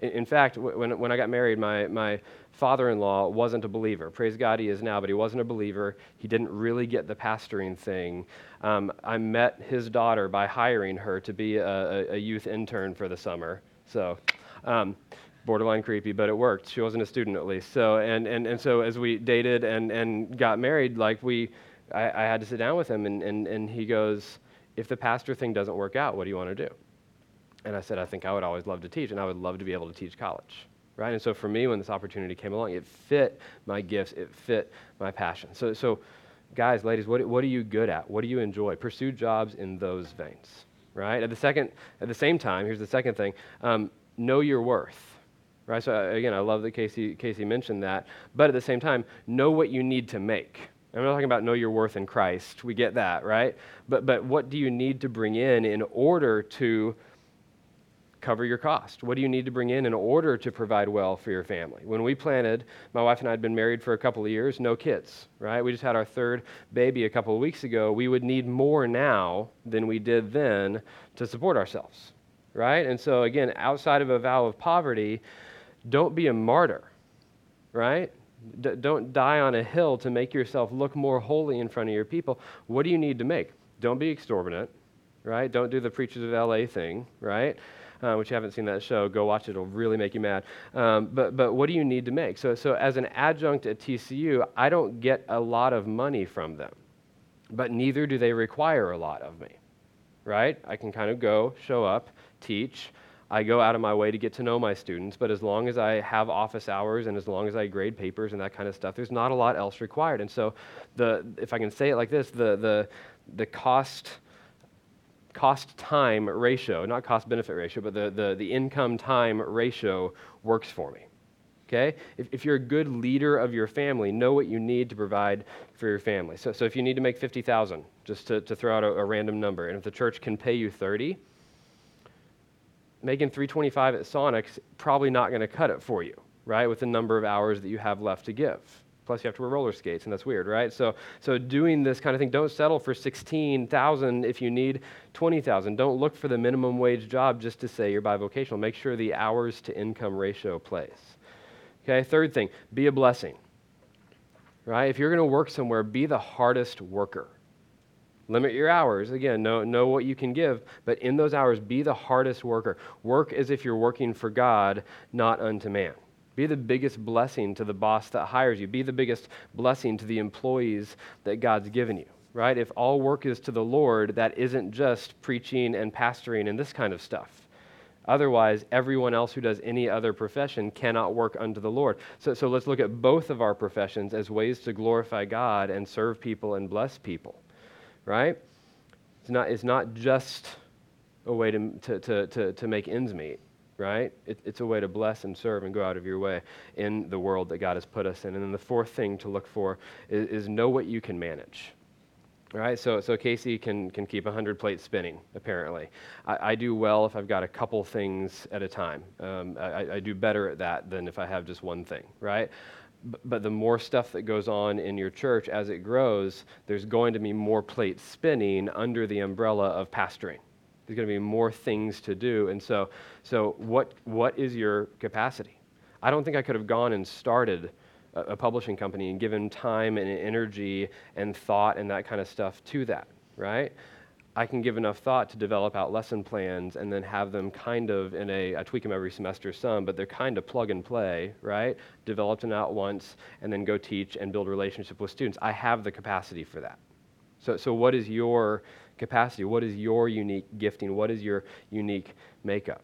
In fact, when I got married, my father-in-law wasn't a believer. Praise God, he is now, but he wasn't a believer. He didn't really get the pastoring thing. I met his daughter by hiring her to be a youth intern for the summer. So, borderline creepy, but it worked. She wasn't a student, at least. So, and so as we dated and got married, like I had to sit down with him, and he goes, if the pastor thing doesn't work out, what do you want to do? And I said, I think I would always love to teach, and I would love to be able to teach college, right? And so for me, when this opportunity came along, it fit my gifts, it fit my passion. So guys, ladies, what are you good at? What do you enjoy? Pursue jobs in those veins, right? At the same time, here's the second thing, know your worth, right? So again, I love that Casey mentioned that, but at the same time, know what you need to make. I'm not talking about know your worth in Christ. We get that, right? But what do you need to bring in order to cover your cost? What do you need to bring in order to provide well for your family? When we planted, my wife and I had been married for a couple of years, no kids, right? We just had our third baby a couple of weeks ago. We would need more now than we did then to support ourselves, right? And so again, outside of a vow of poverty, don't be a martyr, right? Don't die on a hill to make yourself look more holy in front of your people. What do you need to make? Don't be exorbitant, right? Don't do the Preachers of LA thing, right? Which you haven't seen that show, go watch it. It'll really make you mad. But what do you need to make? So as an adjunct at TCU, I don't get a lot of money from them, but neither do they require a lot of me, right? I can kind of go, show up, teach. I go out of my way to get to know my students, but as long as I have office hours and as long as I grade papers and that kind of stuff, there's not a lot else required. And so, if I can say it like this, the cost-time ratio, not cost-benefit ratio, but the income-time ratio works for me, okay? If you're a good leader of your family, know what you need to provide for your family. So if you need to make $50,000, just to throw out a random number, and if the church can pay you $30,000, making $325 at Sonic's probably not going to cut it for you, right, with the number of hours that you have left to give. Plus, you have to wear roller skates, and that's weird, right? So doing this kind of thing, don't settle for $16,000 if you need $20,000. Don't look for the minimum wage job just to say you're bivocational. Make sure the hours to income ratio plays. Okay, third thing, be a blessing, right? If you're going to work somewhere, be the hardest worker. Limit your hours. Again, know what you can give, but in those hours, be the hardest worker. Work as if you're working for God, not unto man. Be the biggest blessing to the boss that hires you. Be the biggest blessing to the employees that God's given you, right? If all work is to the Lord, that isn't just preaching and pastoring and this kind of stuff. Otherwise, everyone else who does any other profession cannot work unto the Lord. So let's look at both of our professions as ways to glorify God and serve people and bless people, right? It's not just a way to make ends meet. Right? It's a way to bless and serve and go out of your way in the world that God has put us in. And then the fourth thing to look for is know what you can manage. All right? So Casey can keep 100 plates spinning, apparently. I do well if I've got a couple things at a time. I do better at that than if I have just one thing, right? But the more stuff that goes on in your church as it grows, there's going to be more plates spinning under the umbrella of pastoring. There's going to be more things to do, and so what is your capacity? I don't think I could have gone and started a publishing company and given time and energy and thought and that kind of stuff to that, right? I can give enough thought to develop out lesson plans and then have them kind of in I tweak them every semester some, but they're kind of plug and play, right? Developed and out once, and then go teach and build relationship with students. I have the capacity for that. So what is your capacity? What is your unique gifting? What is your unique makeup?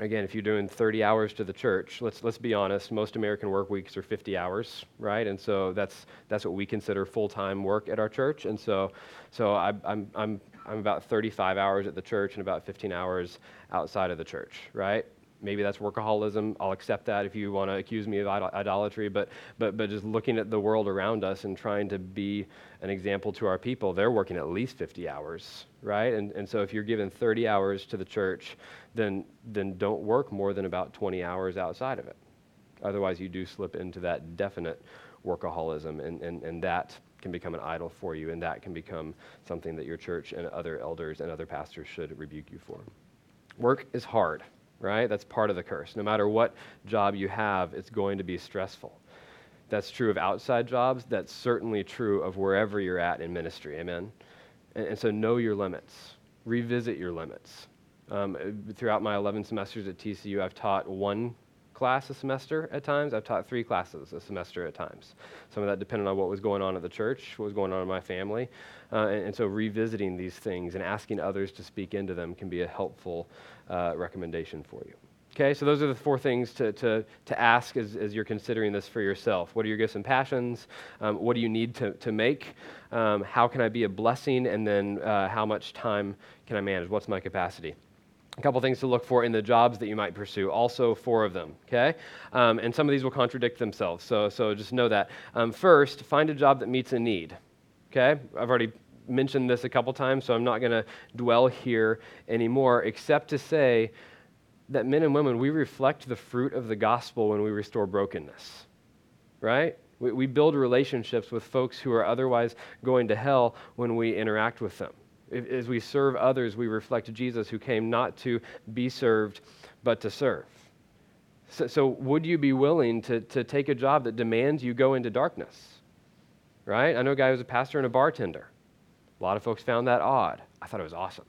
Again, if you're doing 30 hours to the church, let's be honest, most American work weeks are 50 hours, right? And so that's what we consider full-time work at our church. And so I'm about 35 hours at the church and about 15 hours outside of the church, right? Maybe that's workaholism. I'll accept that if you want to accuse me of idolatry, but just looking at the world around us and trying to be an example to our people, they're working at least 50 hours, right? And so if you're given 30 hours to the church, then don't work more than about 20 hours outside of it. Otherwise, you do slip into that definite workaholism, and that can become an idol for you, and that can become something that your church and other elders and other pastors should rebuke you for. Work is hard. Right? That's part of the curse. No matter what job you have, it's going to be stressful. That's true of outside jobs. That's certainly true of wherever you're at in ministry. Amen? And so know your limits. Revisit your limits. Throughout my 11 semesters at TCU, I've taught one class a semester at times. I've taught three classes a semester at times. Some of that depended on what was going on at the church, what was going on in my family. And so revisiting these things and asking others to speak into them can be a helpful recommendation for you. Okay, so those are the four things to ask as you're considering this for yourself. What are your gifts and passions? What do you need to make? How can I be a blessing? And then how much time can I manage? What's my capacity? A couple things to look for in the jobs that you might pursue, also four of them, okay? And some of these will contradict themselves, so just know that. First, find a job that meets a need, okay? I've already mentioned this a couple times, so I'm not going to dwell here anymore, except to say that men and women, we reflect the fruit of the gospel when we restore brokenness, right? We build relationships with folks who are otherwise going to hell when we interact with them. As we serve others, we reflect Jesus who came not to be served, but to serve. So would you be willing to take a job that demands you go into darkness? Right? I know a guy who was a pastor and a bartender. A lot of folks found that odd. I thought it was awesome.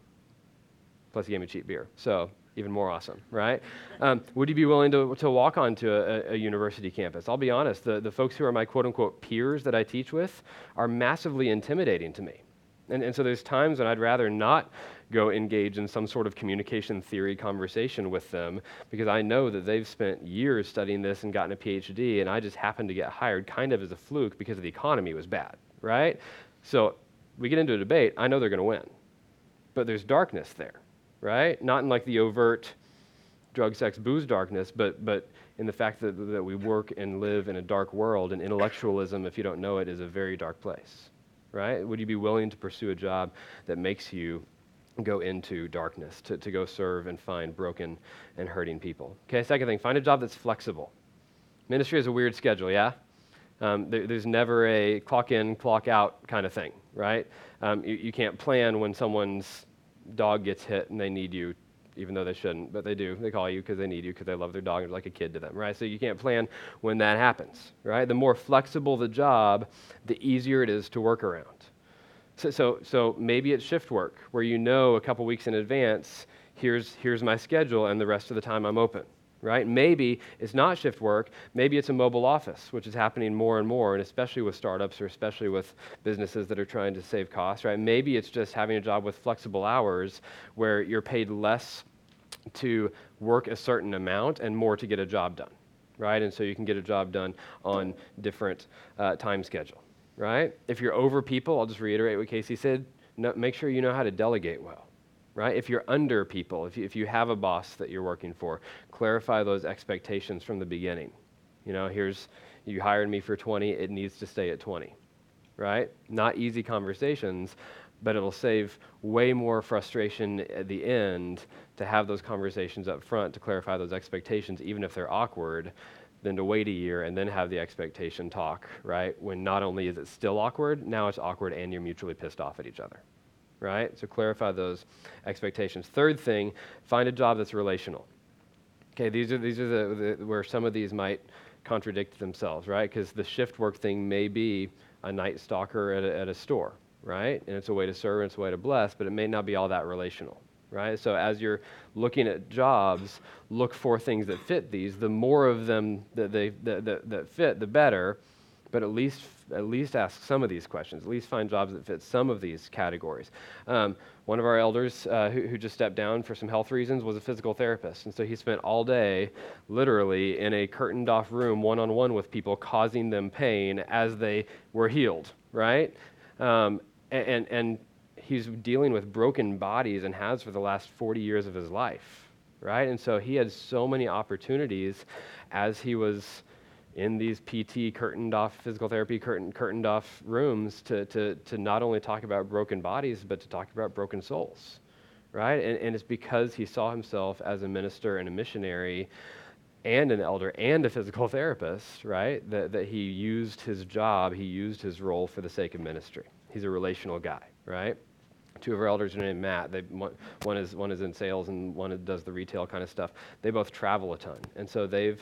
Plus he gave me cheap beer, so even more awesome, right? Would you be willing to walk onto a university campus? I'll be honest, the folks who are my quote-unquote peers that I teach with are massively intimidating to me. And so there's times when I'd rather not go engage in some sort of communication theory conversation with them because I know that they've spent years studying this and gotten a PhD, and I just happened to get hired kind of as a fluke because the economy was bad, right? So we get into a debate. I know they're going to win, but there's darkness there, right? Not in like the overt drug, sex, booze darkness, but in the fact that we work and live in a dark world, and intellectualism, if you don't know it, is a very dark place. Right? Would you be willing to pursue a job that makes you go into darkness, to go serve and find broken and hurting people? Okay, second thing, find a job that's flexible. Ministry is a weird schedule, yeah? There's never a clock in, clock out kind of thing, right? You can't plan when someone's dog gets hit and they need you, even though they shouldn't, but they do. They call you because they need you because they love their dog and you're like a kid to them, right? So you can't plan when that happens, right? The more flexible the job, the easier it is to work around. So maybe it's shift work where you know a couple weeks in advance, here's my schedule and the rest of the time I'm open, right? Maybe it's not shift work. Maybe it's a mobile office, which is happening more and more, and especially with startups or especially with businesses that are trying to save costs, right? Maybe it's just having a job with flexible hours where you're paid less to work a certain amount and more to get a job done, right? And so you can get a job done on different time schedule. Right? If you're over people, I'll just reiterate what Casey said, make sure you know how to delegate well, right? If you're under people, if you have a boss that you're working for, clarify those expectations from the beginning. You know, you hired me for 20, it needs to stay at 20, right? Not easy conversations, but it'll save way more frustration at the end to have those conversations up front to clarify those expectations, even if they're awkward, than to wait a year and then have the expectation talk, right? When not only is it still awkward, now it's awkward and you're mutually pissed off at each other, right? So clarify those expectations. Third thing, find a job that's relational. Okay, these are where some of these might contradict themselves, right? Because the shift work thing may be a night stalker at a store, right? And it's a way to serve and it's a way to bless, but it may not be all that relational. Right? So as you're looking at jobs, look for things that fit these. The more of them that fit, the better. But at least ask some of these questions. At least find jobs that fit some of these categories. One of our elders who just stepped down for some health reasons was a physical therapist. And so he spent all day literally in a curtained off room one-on-one with people, causing them pain as they were healed. Right? And he's dealing with broken bodies and has for the last 40 years of his life, right? And so he had so many opportunities as he was in these PT curtained off, physical therapy curtained off rooms to not only talk about broken bodies, but to talk about broken souls, right? And it's because he saw himself as a minister and a missionary and an elder and a physical therapist, right? That he used his job, he used his role for the sake of ministry. He's a relational guy, right? Two of our elders are named Matt. One is in sales and one does the retail kind of stuff. They both travel a ton, and so they've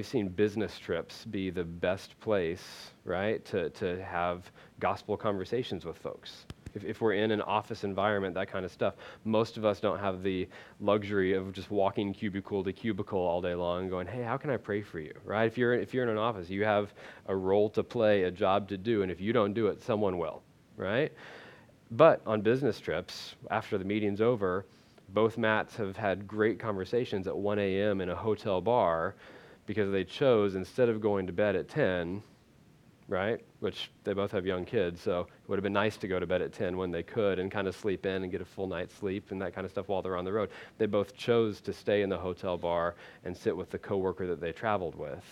seen business trips be the best place, right, to have gospel conversations with folks. If we're in an office environment, that kind of stuff, most of us don't have the luxury of just walking cubicle to cubicle all day long and going, hey, how can I pray for you, right? If you're in an office, you have a role to play, a job to do, and if you don't do it, someone will, right? But on business trips, after the meeting's over, both Matts have had great conversations at 1 a.m. in a hotel bar because they chose, instead of going to bed at 10, right, which they both have young kids, so it would have been nice to go to bed at 10 when they could and kind of sleep in and get a full night's sleep and that kind of stuff while they're on the road. They both chose to stay in the hotel bar and sit with the coworker that they traveled with,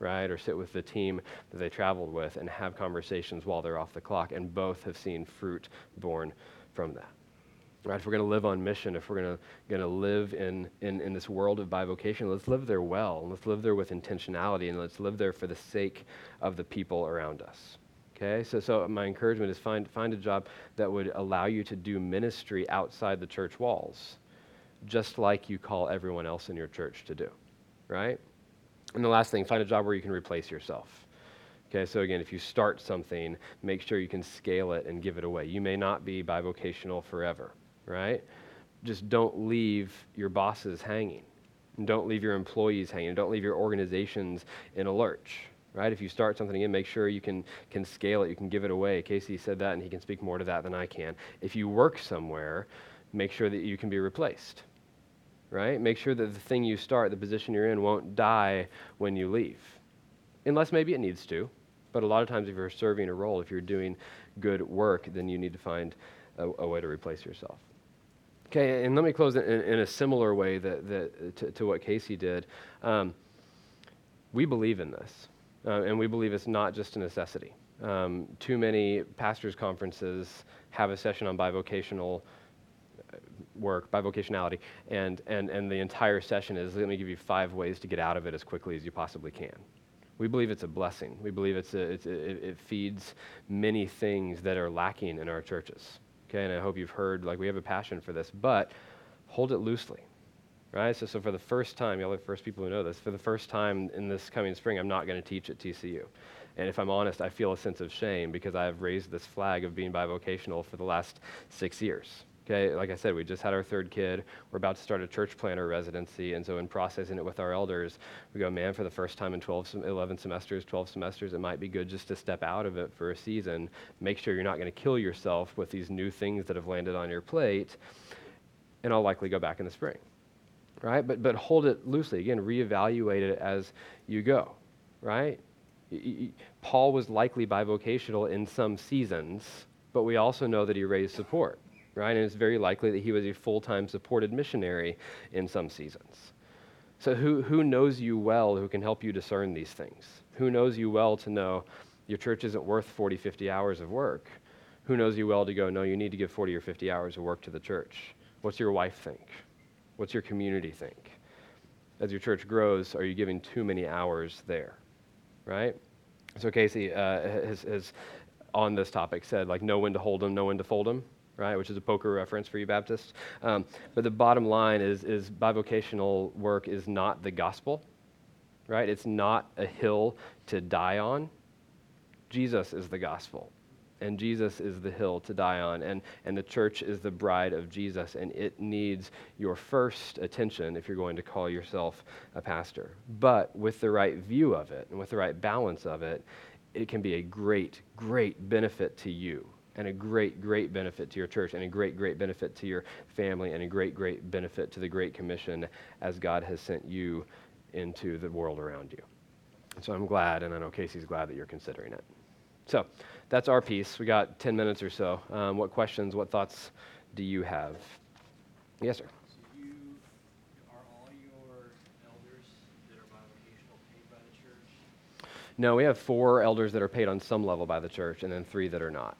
right, or sit with the team that they traveled with and have conversations while they're off the clock, and both have seen fruit born from that. Right? If we're going to live on mission, if we're going to live in this world of bivocation, let's live there well, and let's live there with intentionality, and let's live there for the sake of the people around us. Okay? So my encouragement is find a job that would allow you to do ministry outside the church walls, just like you call everyone else in your church to do, right? And the last thing, find a job where you can replace yourself. Okay, so again, if you start something, make sure you can scale it and give it away. You may not be bivocational forever, right? Just don't leave your bosses hanging. And don't leave your employees hanging. Don't leave your organizations in a lurch, right? If you start something again, make sure you can scale it. You can give it away. Casey said that, and he can speak more to that than I can. If you work somewhere, make sure that you can be replaced. Right? Make sure that the thing you start, the position you're in, won't die when you leave. Unless maybe it needs to. But a lot of times if you're serving a role, if you're doing good work, then you need to find a way to replace yourself. Okay, and let me close in a similar way to what Casey did. We believe in this. And we believe it's not just a necessity. Too many pastors' conferences have a session on bivocational work, bivocationality, and the entire session is, let me give you 5 ways to get out of it as quickly as you possibly can, We believe it's a blessing. We believe it feeds many things that are lacking in our churches. Okay, and I hope you've heard, like, we have a passion for this, but hold it loosely, right? So for the first time, y'all are the first people who know this, for the first time in this coming spring, I'm not going to teach at TCU. And if I'm honest, I feel a sense of shame because I have raised this flag of being bivocational for the last 6 years. Okay, like I said, we just had our third kid. We're about to start a church planner residency, and so in processing it with our elders, we go, man, for the first time in 12 semesters, it might be good just to step out of it for a season. Make sure you're not going to kill yourself with these new things that have landed on your plate, and I'll likely go back in the spring, right? But hold it loosely. Again, reevaluate it as you go, right? Paul was likely bivocational in some seasons, but we also know that he raised support. Right? And it's very likely that he was a full-time supported missionary in some seasons. So who knows you well who can help you discern these things? Who knows you well to know your church isn't worth 40, 50 hours of work? Who knows you well to go, no, you need to give 40 or 50 hours of work to the church? What's your wife think? What's your community think? As your church grows, are you giving too many hours there? Right? So Casey has on this topic said, like, know when to hold them, know when to fold them. Right, which is a poker reference for you Baptists. But the bottom line is bivocational work is not the gospel, right? It's not a hill to die on. Jesus is the gospel, and Jesus is the hill to die on, and the church is the bride of Jesus, and it needs your first attention if you're going to call yourself a pastor. But with the right view of it and with the right balance of it, it can be a great, great benefit to you, and a great, great benefit to your church, and a great, great benefit to your family, and a great, great benefit to the Great Commission as God has sent you into the world around you. And so I'm glad, and I know Casey's glad that you're considering it. So that's our piece. We got 10 minutes or so. What questions, what thoughts do you have? Yes, sir. So are all your elders that are bivocational paid by the church? No, we have 4 elders that are paid on some level by the church, and then 3 that are not.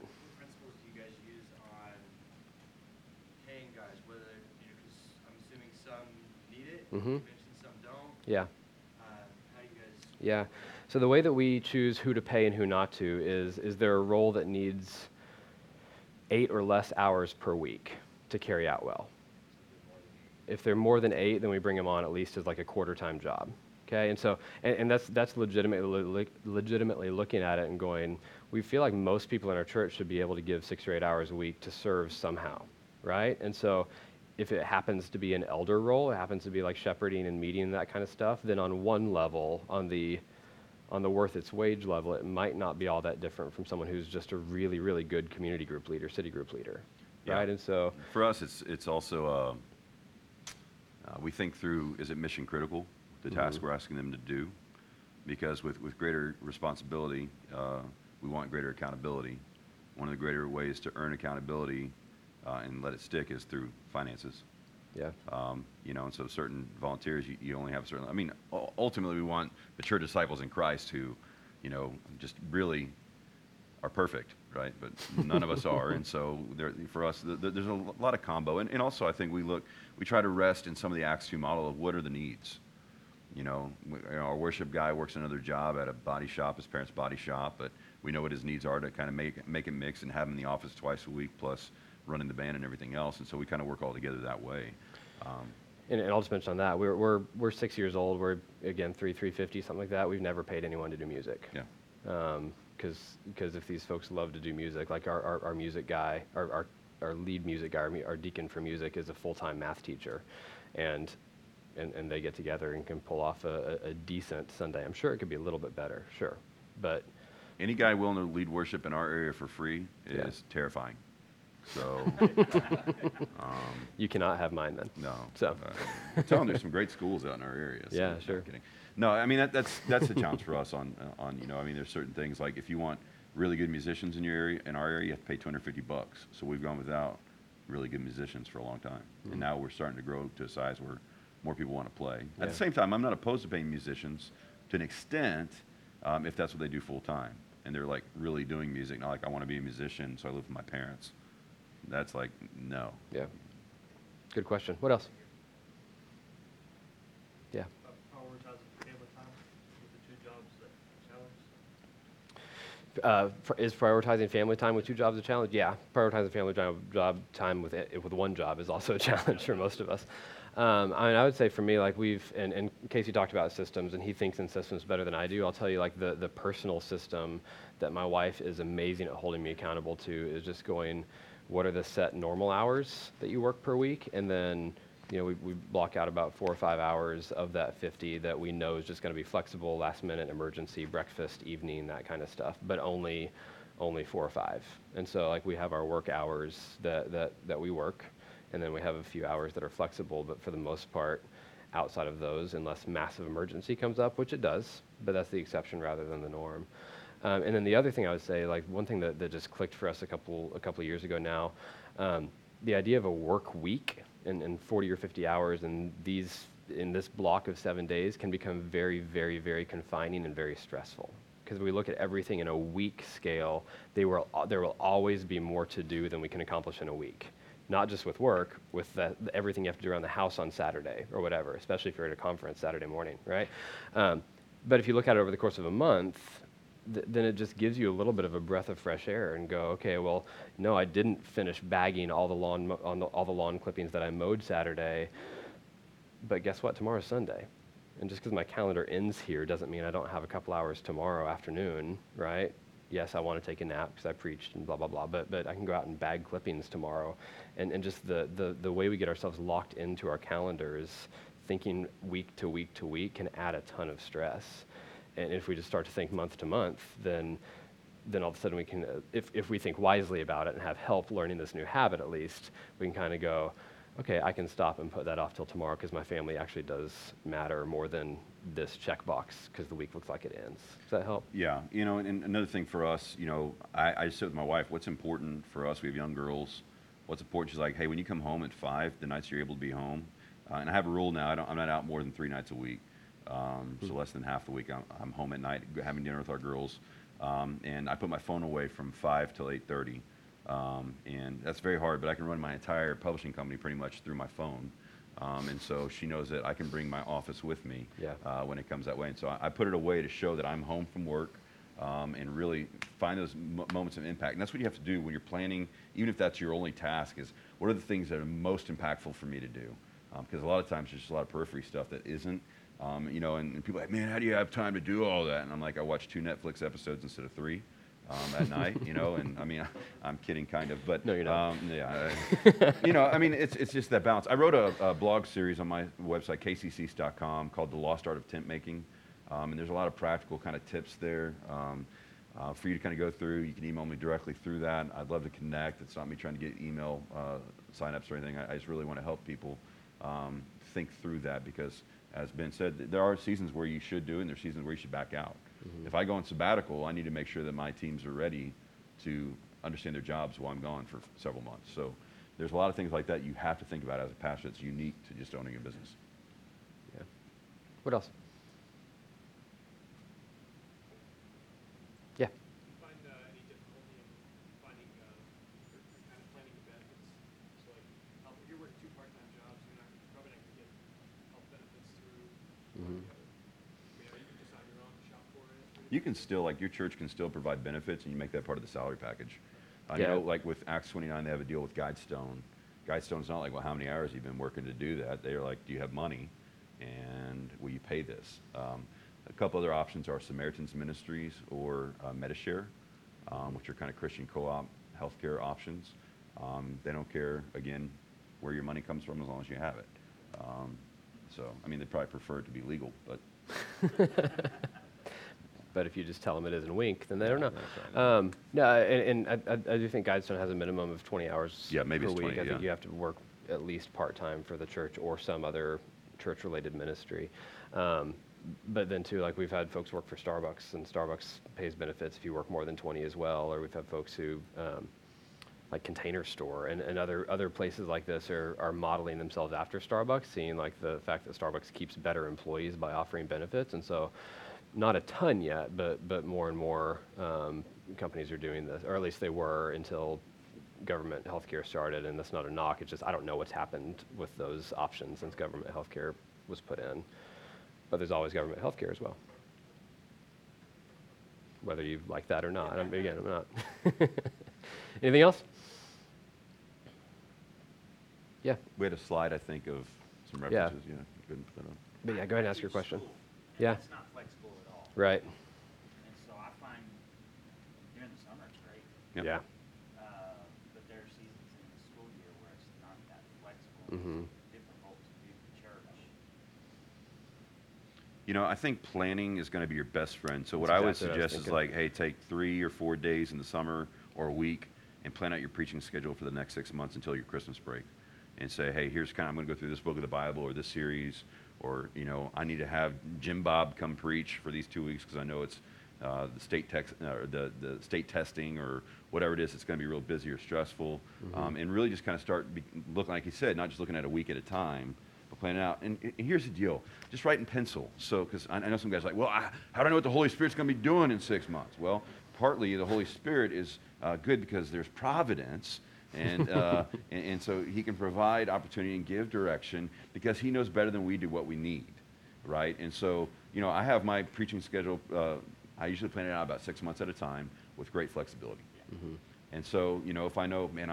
Mm-hmm. Some don't. Yeah. How do you guys... Yeah. So the way that we choose who to pay and who not to is there a role that needs 8 or less hours per week to carry out well? If they're more than 8, then we bring them on at least as like a quarter-time job. Okay, and so and that's legitimately looking at it and going, we feel like most people in our church should be able to give 6 or 8 hours a week to serve somehow, right? And so if it happens to be an elder role, it happens to be like shepherding and meeting and that kind of stuff, then on one level, on the worth its wage level, it might not be all that different from someone who's just a really, really good community group leader, city group leader, yeah. Right? And so for us, it's also, we think through, is it mission critical, the task mm-hmm. we're asking them to do? Because with greater responsibility, we want greater accountability. One of the greater ways to earn accountability and let it stick is through finances. Yeah. And so certain volunteers, you only have certain, ultimately we want mature disciples in Christ who, just really are perfect, right? But none of us are. And so for us, there's a lot of combo. And also I think we try to rest in some of the Acts 2 model of what are the needs. Our worship guy works another job at a body shop, his parents' body shop, but we know what his needs are to kind of make it mix and have him in the office twice a week plus running the band and everything else, and so we kind of work all together that way. And I'll just mention on that, we're 6 years old. We're again 350 something like that. We've never paid anyone to do music. Yeah. Because if these folks love to do music, like our music guy, our lead music guy, our deacon for music is a full-time math teacher, and they get together and can pull off a decent Sunday. I'm sure it could be a little bit better, sure, but any guy willing to lead worship in our area for free is terrifying. So you cannot have mine then. No. So tell them there's some great schools out in our area. So yeah, sure. No, that's the challenge for us on there's certain things like if you want really good musicians in your area, in our area, you have to pay $250. So we've gone without really good musicians for a long time, mm-hmm. and now we're starting to grow to a size where more people want to play. Yeah. At the same time, I'm not opposed to paying musicians to an extent if that's what they do full time and they're like really doing music. Not like I want to be a musician, so I live with my parents. That's like, no. Yeah. Good question. What else? Yeah. Prioritizing family time with the 2 jobs that Is prioritizing family time with two jobs a challenge? Yeah, prioritizing family job time with one job is also a challenge for most of us. I would say for me, like and Casey talked about systems, and he thinks in systems better than I do. I'll tell you, like the personal system that my wife is amazing at holding me accountable to is just going, what are the set normal hours that you work per week? And then, you know, we block out about 4 or 5 hours of that 50 that we know is just going to be flexible, last minute, emergency, breakfast, evening, that kind of stuff, but only 4 or 5. And so like we have our work hours that we work, and then we have a few hours that are flexible, but for the most part, outside of those, unless massive emergency comes up, which it does, but that's the exception rather than the norm. And then the other thing I would say, like one thing that just clicked for us a couple of years ago now, the idea of a work week and 40 or 50 hours in this block of 7 days can become very, very, very confining and very stressful. Because we look at everything in a week scale, there will always be more to do than we can accomplish in a week. Not just with work, with everything you have to do around the house on Saturday or whatever, especially if you're at a conference Saturday morning, right? But if you look at it over the course of a month, then it just gives you a little bit of a breath of fresh air and go, okay, well, no, I didn't finish bagging all the lawn clippings that I mowed Saturday, but guess what? Tomorrow's Sunday. And just because my calendar ends here doesn't mean I don't have a couple hours tomorrow afternoon, right? Yes, I want to take a nap because I preached and blah, blah, blah, but I can go out and bag clippings tomorrow. And just the way we get ourselves locked into our calendars, thinking week to week to week can add a ton of stress. And if we just start to think month to month, then all of a sudden we can, if we think wisely about it and have help learning this new habit at least, we can kind of go, okay, I can stop and put that off till tomorrow because my family actually does matter more than this checkbox because the week looks like it ends. Does that help? Yeah, you know, and another thing for us, you know, I just sit with my wife, what's important for us, we have young girls, what's important, she's like, hey, when you come home at 5, the nights you're able to be home, and I have a rule now, I'm not out more than 3 nights a week. So less than half the week I'm home at night having dinner with our girls, and I put my phone away from 5 till 8:30, and that's very hard, but I can run my entire publishing company pretty much through my phone, and so she knows that I can bring my office with me when it comes that way, and so I put it away to show that I'm home from work, and really find those moments of impact, and that's what you have to do when you're planning, even if that's your only task, is what are the things that are most impactful for me to do, because a lot of times there's just a lot of periphery stuff that isn't. You know, and people are like, man, how do you have time to do all that? And I'm like, I watch 2 Netflix episodes instead of 3 at night, you know, and I mean, I'm kidding kind of, but no, you're not. Yeah, you know, I mean, it's just that balance. I wrote a blog series on my website, kcc.com, called The Lost Art of Tent Making, and there's a lot of practical kind of tips there for you to kind of go through. You can email me directly through that. I'd love to connect. It's not me trying to get email signups or anything. I just really want to help people think through that because, as Ben said, there are seasons where you should do, and there's seasons where you should back out. Mm-hmm. If I go on sabbatical, I need to make sure that my teams are ready to understand their jobs while I'm gone for several months. So there's a lot of things like that you have to think about as a pastor that's unique to just owning a business. Yeah. What else? Yeah. Do you find any difficulty in finding kind of planning the benefits? So like, if you're working 2 part-time jobs, you're not probably not going to get health benefits. Mm-hmm. You can still, like, your church can still provide benefits, and you make that part of the salary package. I know, like, with Acts 29, they have a deal with Guidestone. Guidestone's not like, well, how many hours have you been working to do that? They're like, do you have money, and will you pay this? A couple other options are Samaritan's Ministries or MediShare, which are kind of Christian co-op healthcare options. They don't care, again, where your money comes from as long as you have it. So, I mean, they'd probably prefer it to be legal, but... But if you just tell them it isn't wink, then they don't know. Right. I do think Guidestone has a minimum of 20 hours per week. 20, I think you have to work at least part-time for the church or some other church-related ministry. But then, too, like we've had folks work for Starbucks, and Starbucks pays benefits if you work more than 20 as well. Or we've had folks who... like Container Store and other places like this are modeling themselves after Starbucks, seeing like the fact that Starbucks keeps better employees by offering benefits. And so not a ton yet, but more and more companies are doing this, or at least they were until government healthcare started. And that's not a knock, it's just I don't know what's happened with those options since government healthcare was put in. But there's always government healthcare as well. whether you like that or not. I'm not. Anything else? Yeah. We had a slide, I think, of some references. Yeah. Couldn't put that on. But yeah, go ahead and ask your question. Yeah. It's not flexible at all. Right. And so I find during the summer it's great. Yep. Yeah. But there are seasons in the school year where it's not that flexible. Mm-hmm. You know, I think planning is going to be your best friend. So what I would suggest is like, hey, take 3 or 4 days in the summer or a week and plan out your preaching schedule for the next 6 months until your Christmas break and say, hey, here's kind of, I'm going to go through this book of the Bible or this series, or, you know, I need to have Jim Bob come preach for these 2 weeks because I know it's the state testing or whatever it is. It's going to be real busy or stressful. Mm-hmm. And really just kind of start looking, like you said, not just looking at a week at a time, plan it out. And here's the deal. Just write in pencil. So, because I know some guys are like, well, how do I know what the Holy Spirit's going to be doing in 6 months? Well, partly the Holy Spirit is good because there's providence. And so he can provide opportunity and give direction because he knows better than we do what we need, right? And so, you know, I have my preaching schedule. I usually plan it out about 6 months at a time with great flexibility. Mm-hmm. And so, you know, if I know, man,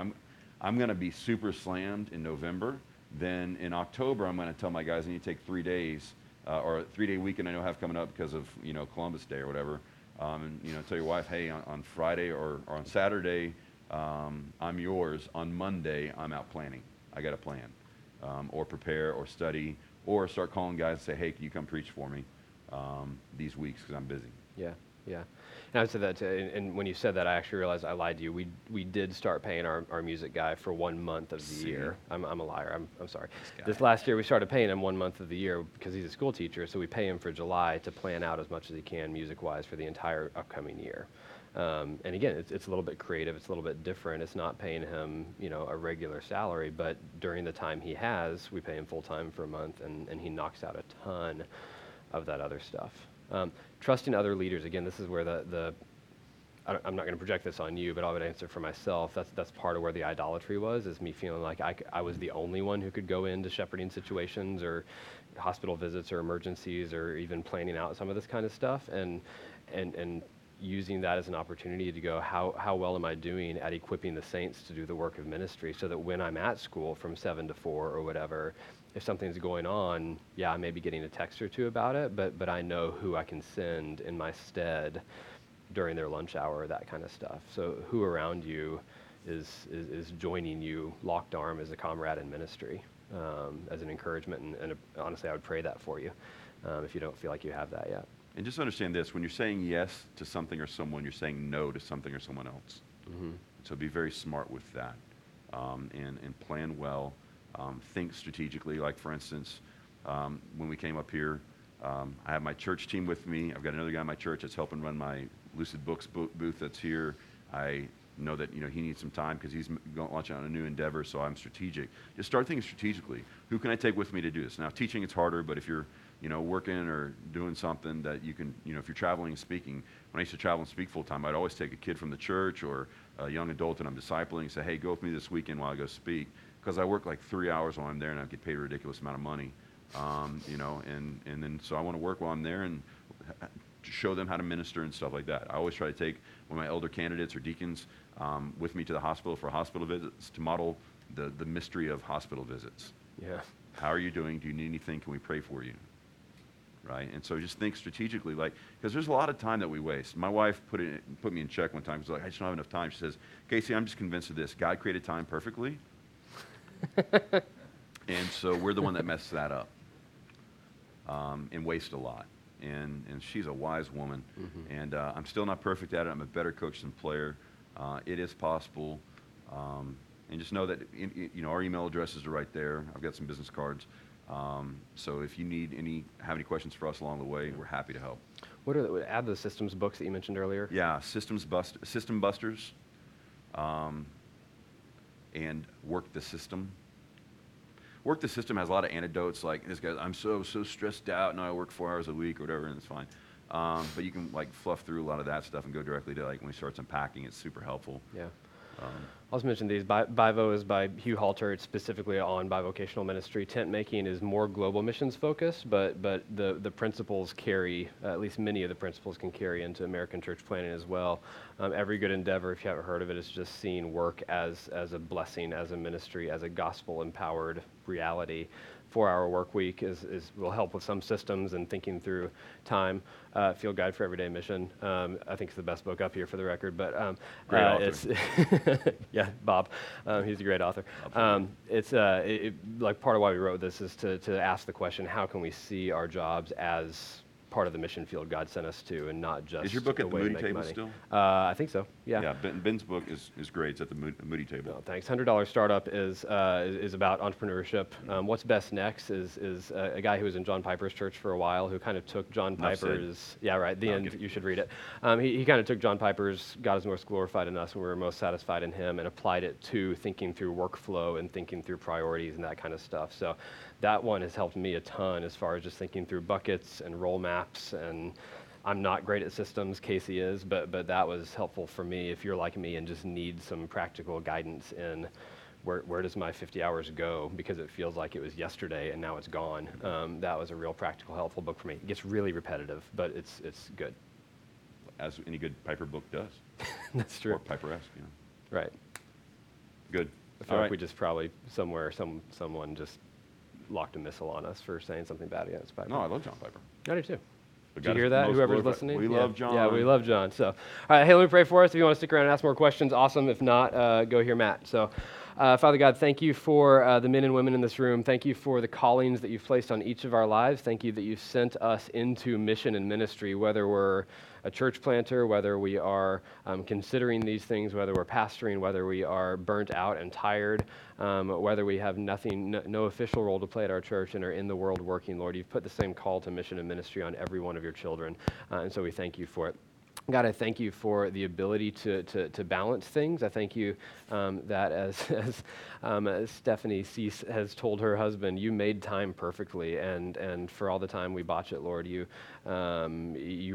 I'm going to be super slammed in November, then in October, I'm going to tell my guys I need to take 3 days or a 3-day weekend I know I have coming up because of, you know, Columbus Day or whatever. And, you know, tell your wife, hey, on Friday or on Saturday, I'm yours. On Monday, I'm out planning. I got to plan or prepare or study or start calling guys and say, hey, can you come preach for me these weeks because I'm busy. Yeah. Yeah, and I would say that too, and when you said that, I actually realized I lied to you. We did start paying our music guy for 1 month of the year. I'm a liar. I'm sorry. This last year we started paying him 1 month of the year because he's a school teacher, so we pay him for July to plan out as much as he can music-wise for the entire upcoming year. And again, it's a little bit creative. It's a little bit different. It's not paying him, you know, a regular salary, but during the time he has, we pay him full-time for a month, and he knocks out a ton of that other stuff. Trusting other leaders, again, this is where I'm not going to project this on you, but I would answer for myself. That's part of where the idolatry was, is me feeling like I was the only one who could go into shepherding situations or hospital visits or emergencies or even planning out some of this kind of stuff, and using that as an opportunity to go, how well am I doing at equipping the saints to do the work of ministry so that when I'm at school from 7 to 4 or whatever, if something's going on, yeah, I may be getting a text or two about it, but I know who I can send in my stead during their lunch hour, that kind of stuff. So who around you is joining you locked arm as a comrade in ministry, as an encouragement, and honestly, I would pray that for you if you don't feel like you have that yet. And just understand this, when you're saying yes to something or someone, you're saying no to something or someone else. Mm-hmm. So be very smart with that and plan well. Think strategically. Like, for instance, when we came up here, I have my church team with me. I've got another guy in my church that's helping run my Lucid Books booth that's here. I know that, you know, he needs some time because he's launching on a new endeavor, so I'm strategic. Just start thinking strategically. Who can I take with me to do this? Now, teaching, it's harder, but if you're, you know, working or doing something that you can, you know, if you're traveling and speaking. When I used to travel and speak full-time, I'd always take a kid from the church or a young adult that I'm discipling and say, hey, go with me this weekend while I go speak. Because I work like 3 hours while I'm there, and I get paid a ridiculous amount of money, you know, and then so I want to work while I'm there and show them how to minister and stuff like that. I always try to take one of my elder candidates or deacons with me to the hospital for hospital visits to model the mystery of hospital visits. Yeah. How are you doing? Do you need anything? Can we pray for you? Right? And so just think strategically, like, because there's a lot of time that we waste. My wife put me in check one time. She's like, I just don't have enough time. She says, Casey, I'm just convinced of this. God created time perfectly. And so we're the one that messes that up and waste a lot. And she's a wise woman. Mm-hmm. And I'm still not perfect at it. I'm a better coach than player. It is possible. And just know that, you know, our email addresses are right there. I've got some business cards. So if you need have any questions for us along the way, we're happy to help. What add the systems books that you mentioned earlier? Yeah, System Busters. And Work the System. Work the System has a lot of anecdotes, like this guy, I'm so stressed out, now I work 4 hours a week or whatever, and it's fine. But you can like fluff through a lot of that stuff and go directly to like when he starts unpacking, it's super helpful. Yeah. I'll just mention these. BIVO is by Hugh Halter. It's specifically on bivocational ministry. Tent making is more global missions focused, but the principles carry, at least many of the principles can carry into American church planting as well. Every Good Endeavor, if you haven't heard of it, is just seeing work as a blessing, as a ministry, as a gospel-empowered reality. 4-hour work week will help with some systems and thinking through time. Field Guide for Everyday Mission, I think it's the best book up here for the record. But great author. It's yeah, Bob, he's a great author. It's part of why we wrote this is to ask the question: how can we see our jobs as part of the mission field God sent us to, and not just? Is your book at the Moody table still? I think so. Yeah. Yeah. Ben's book is great. It's at the Moody table. Oh, thanks. $100 Startup is about entrepreneurship. What's Best Next is a guy who was in John Piper's church for a while, who kind of took John Piper's You should read it. He kind of took John Piper's God is most glorified in us when we were most satisfied in Him, and applied it to thinking through workflow and thinking through priorities and that kind of stuff. So that one has helped me a ton as far as just thinking through buckets and roll maps, and I'm not great at systems, Casey is, but that was helpful for me if you're like me and just need some practical guidance in where does my 50 hours go, because it feels like it was yesterday and now it's gone. That was a real practical, helpful book for me. It gets really repetitive, but it's good. As any good Piper book does. That's true. Or Piper-esque, you know. Right. Good. I feel like we just probably somewhere, someone just locked a missile on us for saying something bad against Piper. No, I love John Piper. I do too. Did you hear that? Whoever's listening. We love John. Yeah, we love John. So, all right, hey, let me pray for us. If you want to stick around and ask more questions, awesome. If not, go hear Matt. So, Father God, thank you for the men and women in this room. Thank you for the callings that you've placed on each of our lives. Thank you that you've sent us into mission and ministry, whether we're a church planter, whether we are considering these things, whether we're pastoring, whether we are burnt out and tired, whether we have no official role to play at our church and are in the world working, Lord, you've put the same call to mission and ministry on every one of your children, and so we thank you for it. God, I thank you for the ability to balance things. I thank you that as Stephanie Cease has told her husband, you made time perfectly, and for all the time we botch it, Lord, you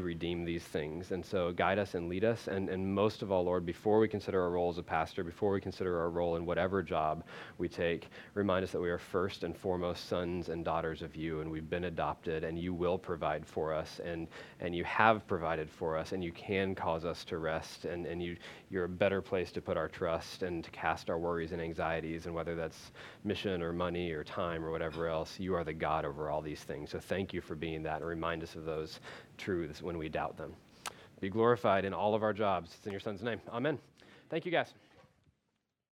redeem these things. And so guide us and lead us, and most of all, Lord, before we consider our role as a pastor, before we consider our role in whatever job we take, remind us that we are first and foremost sons and daughters of you, and we've been adopted, and you will provide for us, and you have provided for us, and you can cause us to rest, and you're a better place to put our trust and to cast our worries and anxieties, and whether that's mission or money or time or whatever else, you are the God over all these things. So thank you for being that, and remind us of those truths when we doubt them. Be glorified in all of our jobs. It's in your Son's name. Amen. Thank you, guys.